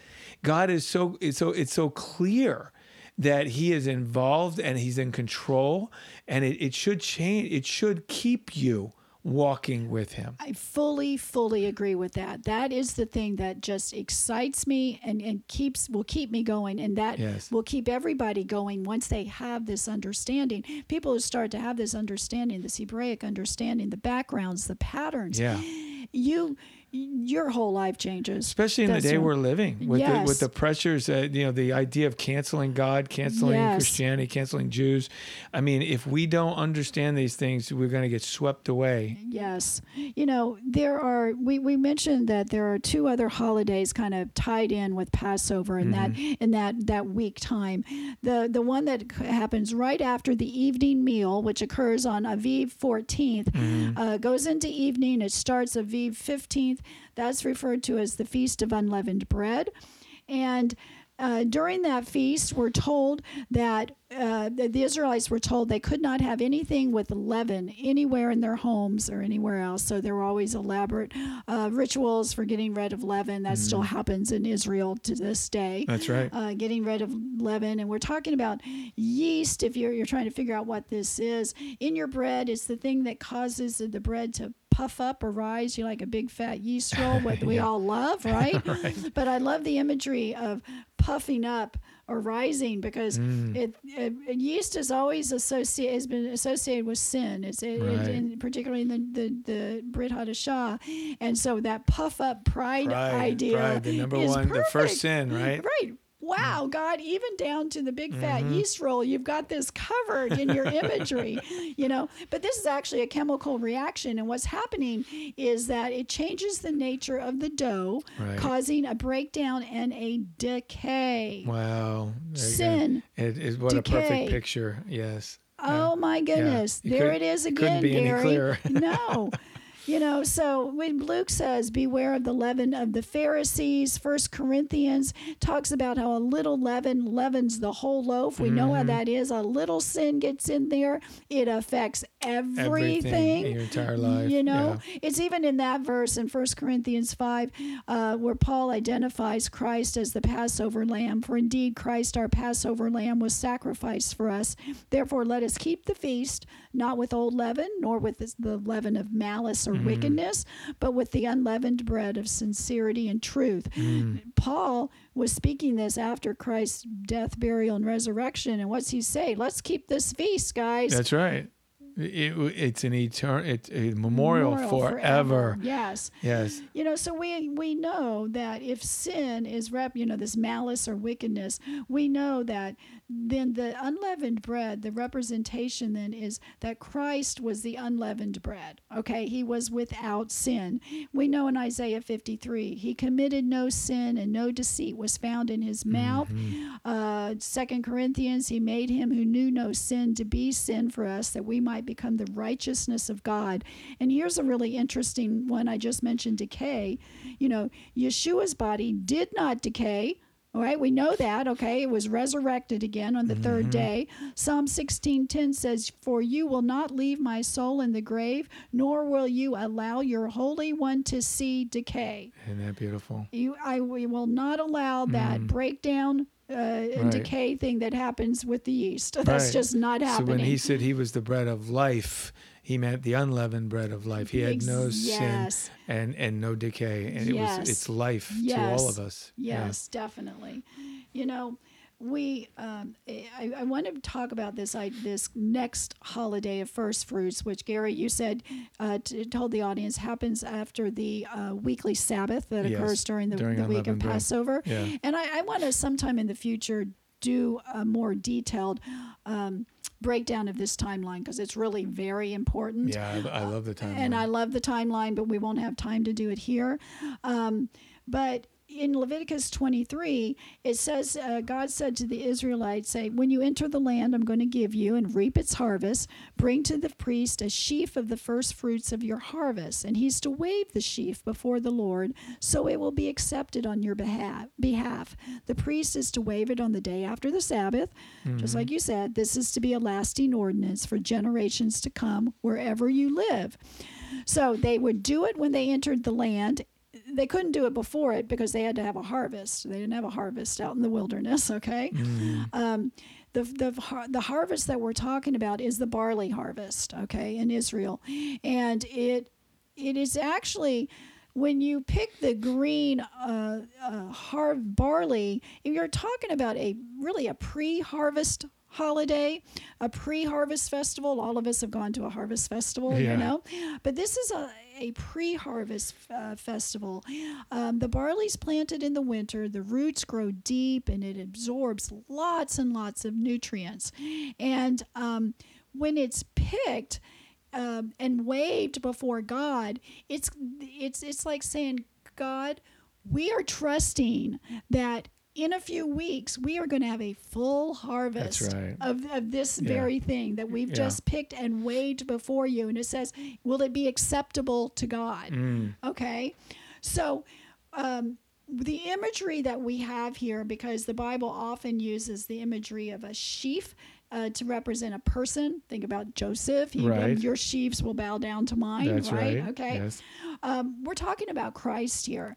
God is so clear that He is involved and He's in control, and it should change. It should keep you walking with Him. I fully agree with that. That is the thing that just excites me and will keep me going, and that will keep everybody going once they have this understanding. People who start to have this understanding, this Hebraic understanding, the backgrounds, the patterns, your whole life changes. Especially in the day we're living with the pressures, the idea of canceling God, canceling Christianity, canceling Jews. I mean, if we don't understand these things, we're going to get swept away. Yes. You know, we mentioned that there are two other holidays kind of tied in with Passover in that week time. The one that happens right after the evening meal, which occurs on Aviv 14th, goes into evening. It starts Aviv 15th. That's referred to as the Feast of Unleavened Bread. And during that feast, we're told that the Israelites were told they could not have anything with leaven anywhere in their homes or anywhere else. So there were always elaborate rituals for getting rid of leaven. That still happens in Israel to this day. That's right. Getting rid of leaven. And we're talking about yeast. If you're trying to figure out what this is, in your bread, it's the thing that causes the bread to puff up or rise. You like a big fat yeast roll, what we all love, right? Right? But I love the imagery of puffing up or rising, because yeast is always has been associated with sin. Particularly in the Brit Hadashah, and so that puff up pride idea, the number is one, perfect. The first sin, right? Right. Wow, God, even down to the big fat yeast roll, you've got this covered in your imagery, you know. But this is actually a chemical reaction, and what's happening is that it changes the nature of the dough, causing a breakdown and a decay. Wow. Sin. It is what decay. A perfect picture, yes. Oh, my goodness. Yeah. There it is again, Gary. Couldn't be any clearer. No. You know, so when Luke says, beware of the leaven of the Pharisees, 1 Corinthians talks about how a little leaven leavens the whole loaf. We know how that is. A little sin gets in there. It affects everything in your entire life. You know, it's even in that verse in 1 Corinthians 5, where Paul identifies Christ as the Passover lamb. For indeed, Christ, our Passover lamb, was sacrificed for us. Therefore, let us keep the feast, not with old leaven, nor with the leaven of malice or wickedness, but with the unleavened bread of sincerity and truth. Paul was speaking this after Christ's death, burial, and resurrection. And what's he say? Let's keep this feast, guys. That's right. It's an eternal, it's a memorial forever. Yes. You know, so we know that if sin is this malice or wickedness, we know that then the unleavened bread, the representation then is that Christ was the unleavened bread. Okay, He was without sin. We know in Isaiah 53, He committed no sin and no deceit was found in His mouth. 2 Corinthians, He made Him who knew no sin to be sin for us, that we might become the righteousness of God. And here's a really interesting one. I just mentioned decay. You know, Yeshua's body did not decay. All right, we know that, okay? It was resurrected again on the third day. Psalm 16:10 says, for you will not leave my soul in the grave, nor will you allow your Holy One to see decay. Isn't that beautiful? We will not allow that breakdown decay thing that happens with the yeast. That's just not happening. So when He said He was the bread of life, He meant the unleavened bread of life. He had no sin and no decay, and it's life to all of us. Yes, definitely. You know, we I want to talk about this next holiday of first fruits, which Gary, you said told the audience happens after the weekly Sabbath that occurs during the week of Passover. And I want to sometime in the future do a more detailed breakdown of this timeline, because it's really very important. Yeah, I love the timeline. And I love the timeline, but we won't have time to do it here. But in Leviticus 23, it says, God said to the Israelites, say, when you enter the land I'm going to give you and reap its harvest, bring to the priest a sheaf of the first fruits of your harvest, and he's to wave the sheaf before the Lord, so it will be accepted on your behalf. The priest is to wave it on the day after the Sabbath, mm-hmm. just like you said. This is to be a lasting ordinance for generations to come wherever you live. So they would do it when they entered the land. They couldn't do it before it because they had to have a harvest. They didn't have a harvest out in the wilderness, okay? Mm. The harvest that we're talking about is the barley harvest, okay, in Israel. And it is actually, when you pick the green hard barley, you're talking about really a pre-harvest holiday, a pre-harvest festival. All of us have gone to a harvest festival, yeah. you know, but this is a pre-harvest festival. The barley's planted in the winter, the roots grow deep, and it absorbs lots and lots of nutrients. And when it's picked and waved before God, it's like saying, God, we are trusting that in a few weeks, we are going to have a full harvest right. of this yeah. very thing that we've yeah. just picked and weighed before you. And it says, will it be acceptable to God? Mm. Okay. So the imagery that we have here, because the Bible often uses the imagery of a sheaf to represent a person. Think about Joseph. He right. Your sheaves will bow down to mine. That's right. Okay. Yes. We're talking about Christ here.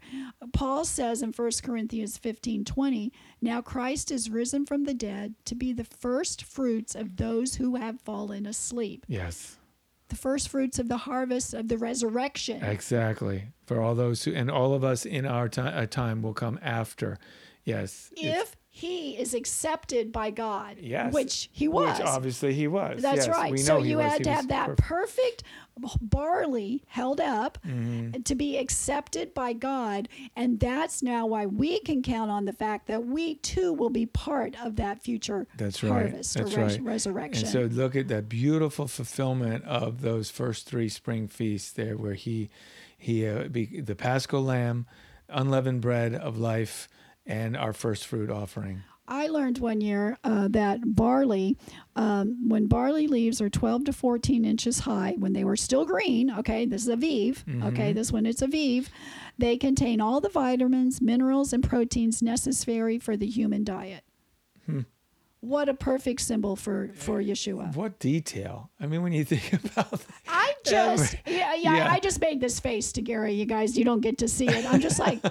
Paul says in 1 Corinthians 15:20, now Christ is risen from the dead to be the first fruits of those who have fallen asleep. Yes. The first fruits of the harvest of the resurrection. Exactly. For all those who, and all of us in our time will come after. Yes. If he is accepted by God, yes, which he was. Which obviously he was. That's yes, right. We know so you had to have that perfect barley held up mm-hmm. to be accepted by God. And that's now why we can count on the fact that we too will be part of that future that's harvest right. that's right. resurrection. And so look at that beautiful fulfillment of those first three spring feasts there where he the Paschal Lamb, unleavened bread of life, and our first fruit offering. I learned one year that barley, when barley leaves are 12 to 14 inches high, when they were still green, okay, this is Aviv, mm-hmm. okay, this when it's Aviv, they contain all the vitamins, minerals, and proteins necessary for the human diet. Hmm. What a perfect symbol for Yeshua. What detail. I mean, when you think about that. I just, I just made this face to Gary. You guys, you don't get to see it. I'm just like,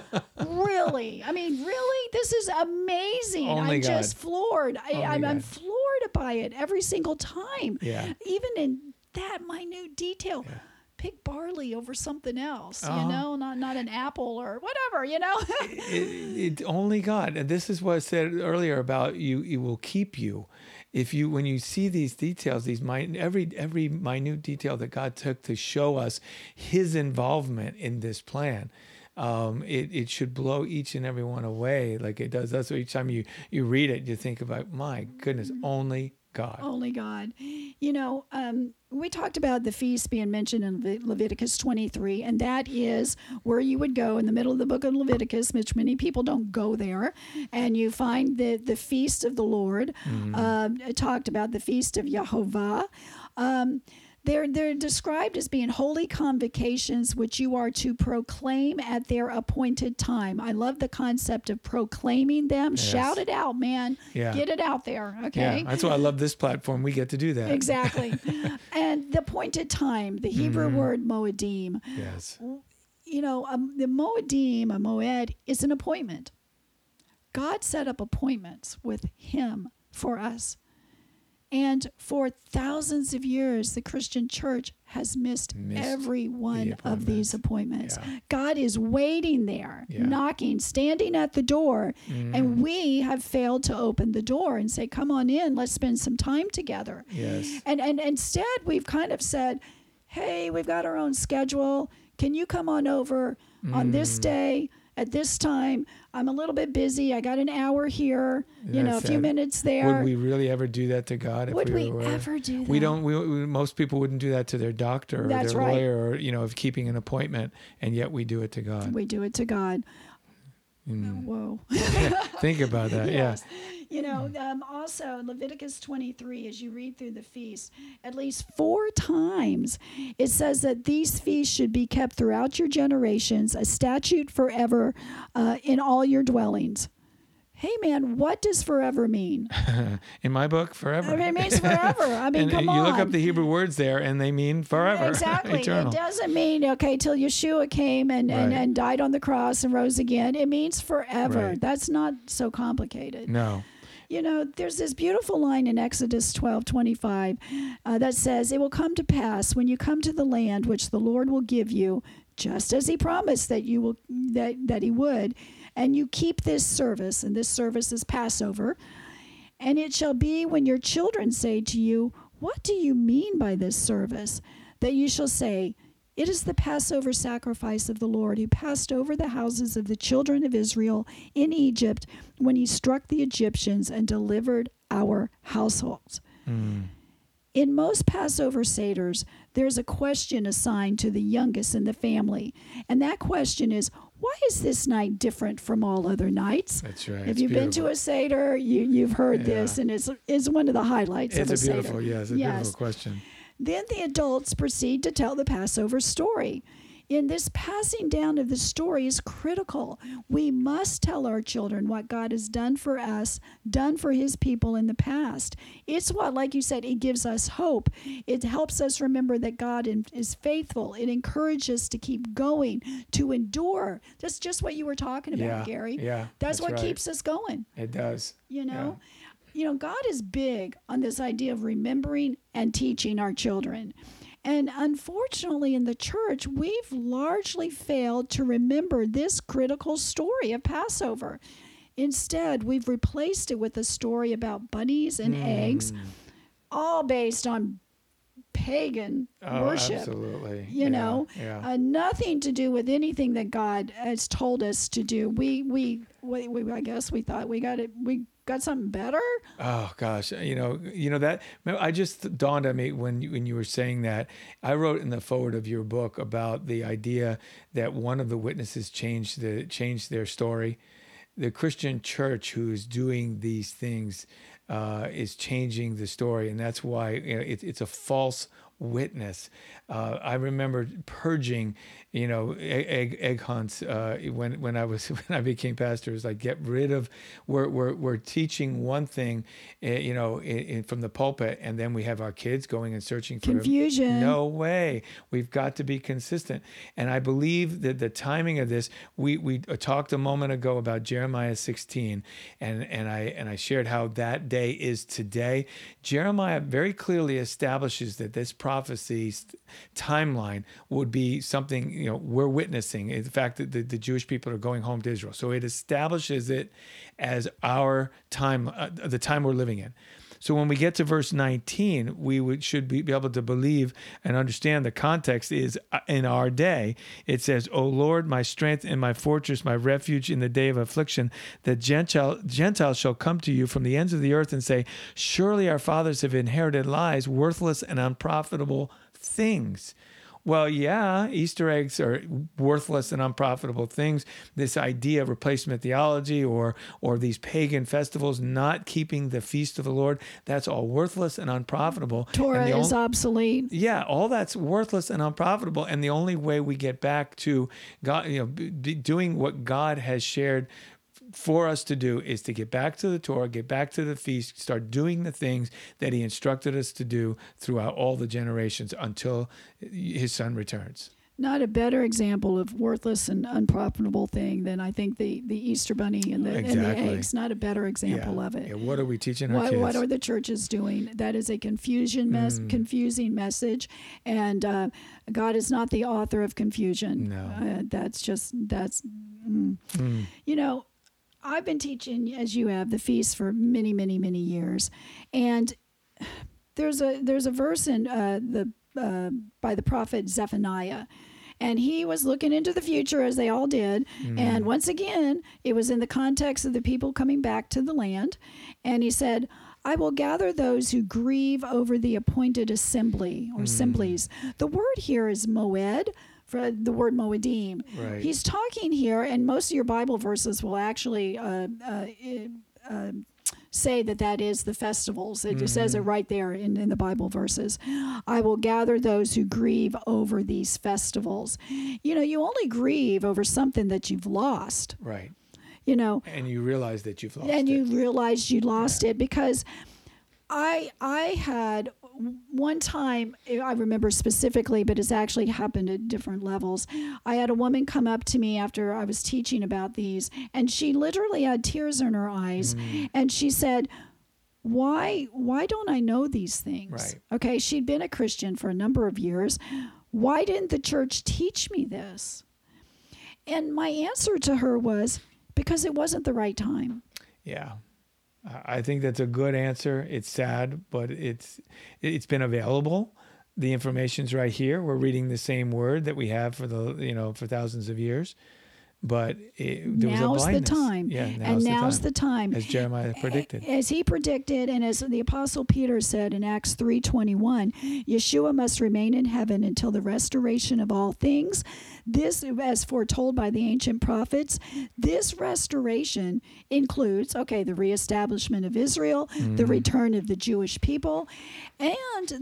really? I mean, really? This is amazing. Only I'm God. Just floored. I'm floored by it every single time. Yeah. Even in that minute detail. Yeah. Pick barley over something else, uh-huh. you know, not an apple or whatever, you know. it only God. And this is what I said earlier about you. It will keep you when you see these details, every minute detail that God took to show us His involvement in this plan. It should blow each and every one away, like it does us. So each time you read it, you think about, my goodness, mm-hmm. only God. Only God. You know, we talked about the feast being mentioned in Leviticus 23, and that is where you would go in the middle of the book of Leviticus, which many people don't go there, and you find the feast of the Lord, mm-hmm. Talked about the feast of Yehovah. They're described as being holy convocations, which you are to proclaim at their appointed time. I love the concept of proclaiming them. Yes. Shout it out, man. Yeah. Get it out there, okay? Yeah. That's why I love this platform. We get to do that. Exactly. And the appointed time, the Hebrew word moedim. Yes. You know, the moedim, a moed, is an appointment. God set up appointments with Him for us. And for thousands of years, the Christian church has missed every one of these appointments. Yeah. God is waiting there, knocking, standing at the door, and we have failed to open the door and say, come on in, let's spend some time together. Yes. And instead, we've kind of said, hey, we've got our own schedule. Can you come on over on this day? at this time, I'm a little bit busy. I got an hour here, a few minutes there. Would we really ever do that to God? Would we ever do that? We don't. Most people wouldn't do that to their doctor or their lawyer, or of keeping an appointment, and yet we do it to God. We do it to God. Mm. Whoa. Think about that. Yes. Yeah. Also Leviticus 23, as you read through the feast, at least four times, it says that these feasts should be kept throughout your generations, a statute forever in all your dwellings. Hey, man, what does forever mean? In my book, forever. It means forever. I mean, come on. You look up the Hebrew words there, and they mean forever. Exactly. Eternal. It doesn't mean, till Yeshua came and died on the cross and rose again. It means forever. Right. That's not so complicated. No. There's this beautiful line in Exodus 12:25 that says, "It will come to pass when you come to the land which the Lord will give you, just as He promised that you will that He would. And you keep this service," and this service is Passover, "and it shall be when your children say to you, 'What do you mean by this service?' that you shall say, 'It is the Passover sacrifice of the Lord, who passed over the houses of the children of Israel in Egypt when He struck the Egyptians and delivered our households.'" Mm. In most Passover Seders, there's a question assigned to the youngest in the family. And that question is, why is this night different from all other nights? That's right. If you've been to a Seder, you've heard this, and it's one of the highlights of a Seder. It's a beautiful, beautiful question. Then the adults proceed to tell the Passover story. In this passing down of the story is critical. We must tell our children what God has done for us, done for His people in the past. It's what, like you said, it gives us hope. It helps us remember that God is faithful. It encourages us to keep going, to endure. That's just what you were talking about, Gary. Yeah, that's what keeps us going. It does. God is big on this idea of remembering and teaching our children. And unfortunately, in the church, we've largely failed to remember this critical story of Passover. Instead, we've replaced it with a story about bunnies and eggs, all based on pagan worship. Absolutely. Nothing to do with anything that God has told us to do. We I guess we thought we got it. Got something better? Oh gosh, that I just dawned on me when you were saying that. I wrote in the foreword of your book about the idea that one of the witnesses changed their story. The Christian church who is doing these things is changing the story, and that's why it's a false witness. I remember purging, egg hunts when I became pastor. It was like, get rid of. We're teaching one thing, from the pulpit, and then we have our kids going and searching for confusion. No way. We've got to be consistent. And I believe that the timing of this. We talked a moment ago about Jeremiah 16, and I shared how that day is today. Jeremiah very clearly establishes that this prophecy's timeline would be something we're witnessing, the fact that the Jewish people are going home to Israel. So it establishes it as our time, the time we're living in. So when we get to verse 19, we should be able to believe and understand the context is in our day. It says, "O Lord, my strength and my fortress, my refuge in the day of affliction, the Gentiles shall come to you from the ends of the earth and say, 'Surely our fathers have inherited lies, worthless and unprofitable things.'" Well, Easter eggs are worthless and unprofitable things. This idea of replacement theology or these pagan festivals, not keeping the feast of the Lord, that's all worthless and unprofitable. Torah is obsolete. Yeah, all that's worthless and unprofitable. And the only way we get back to God, doing what God has shared for us to do is to get back to the Torah, get back to the feast, start doing the things that He instructed us to do throughout all the generations until His Son returns. Not a better example of worthless and unprofitable thing than I think the Easter bunny and the eggs. Not a better example of it. Yeah. What are we teaching our kids? What are the churches doing? That is a confusing message, and God is not the author of confusion. No, that's. Mm. Mm. I've been teaching, as you have, the feast for many, many, many years, and there's a verse in by the prophet Zephaniah, and he was looking into the future, as they all did. Mm. And once again, it was in the context of the people coming back to the land. And he said, I will gather those who grieve over the appointed assembly or assemblies. The word here is moed, for the word moedim. Right. He's talking here, and most of your Bible verses will actually say that is the festivals. It just says it right there in the Bible verses. I will gather those who grieve over these festivals. You know, you only grieve over something that you've lost. Right. You know, and you realize that you've lost it. And you realize you lost it, because I had one time, I remember specifically, but it's actually happened at different levels. I had a woman come up to me after I was teaching about these, and she literally had tears in her eyes, and she said, why don't I know these things? Right. Okay, she'd been a Christian for a number of years. Why didn't the church teach me this? And my answer to her was, because it wasn't the right time. Yeah. I think that's a good answer. It's sad, but it's been available. The information's right here. We're reading the same word that we have for the for thousands of years. But there was a blindness. Now's the time. Yeah, now's the time. As Jeremiah predicted. As he predicted, and as the Apostle Peter said in Acts 3:21, Yeshua must remain in heaven until the restoration of all things. This, as foretold by the ancient prophets, this restoration includes, the reestablishment of Israel, the return of the Jewish people, and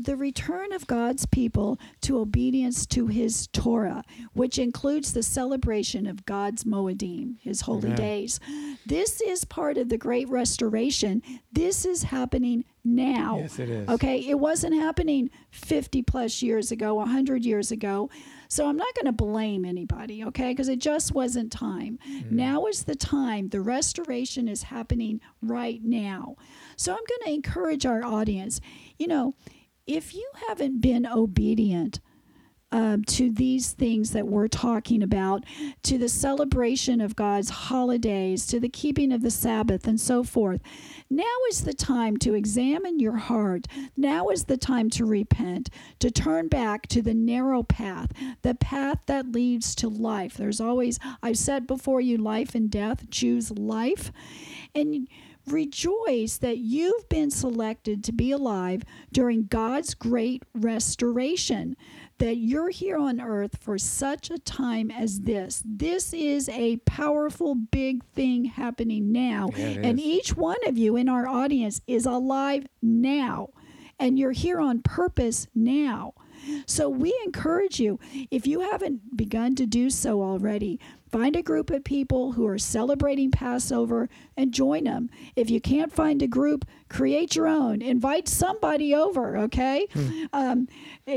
the return of God's people to obedience to his Torah, which includes the celebration of God's Moedim, his holy days. This is part of the Great Restoration. This is happening now. Yes, it is. Okay, it wasn't happening 50 plus years ago, 100 years ago. So I'm not going to blame anybody, because it just wasn't time. Now is the time. The restoration is happening right now. So I'm going to encourage our audience, if you haven't been obedient to these things that we're talking about, to the celebration of God's holidays, to the keeping of the Sabbath, and so forth. Now is the time to examine your heart. Now is the time to repent, to turn back to the narrow path, the path that leads to life. There's always, I've said before you, life and death, choose life. And rejoice that you've been selected to be alive during God's great restoration, that you're here on earth for such a time as this. This is a powerful, big thing happening now. Yeah, and each one of you in our audience is alive now, and you're here on purpose now. So we encourage you, if you haven't begun to do so already, find a group of people who are celebrating Passover and join them. If you can't find a group, create your own. Invite somebody over, okay?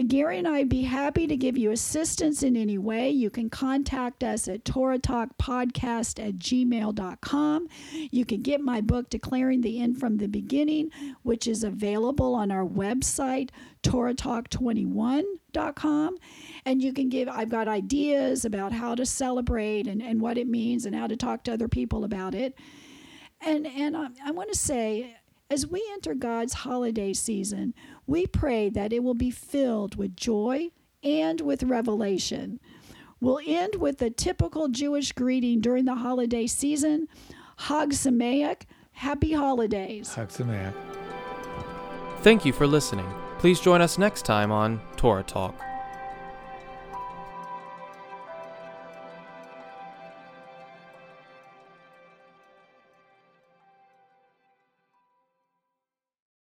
Gary and I would be happy to give you assistance in any way. You can contact us at TorahTalkPodcast@gmail.com. You can get my book, Declaring the End from the Beginning, which is available on our website, TorahTalk21.com, and you can I've got ideas about how to celebrate and what it means and how to talk to other people about it. And I want to say, as we enter God's holiday season, we pray that it will be filled with joy and with revelation. We'll end with the typical Jewish greeting during the holiday season, Chag Sameach, Happy Holidays. Chag Sameach. Thank you for listening. Please join us next time on Torah Talk.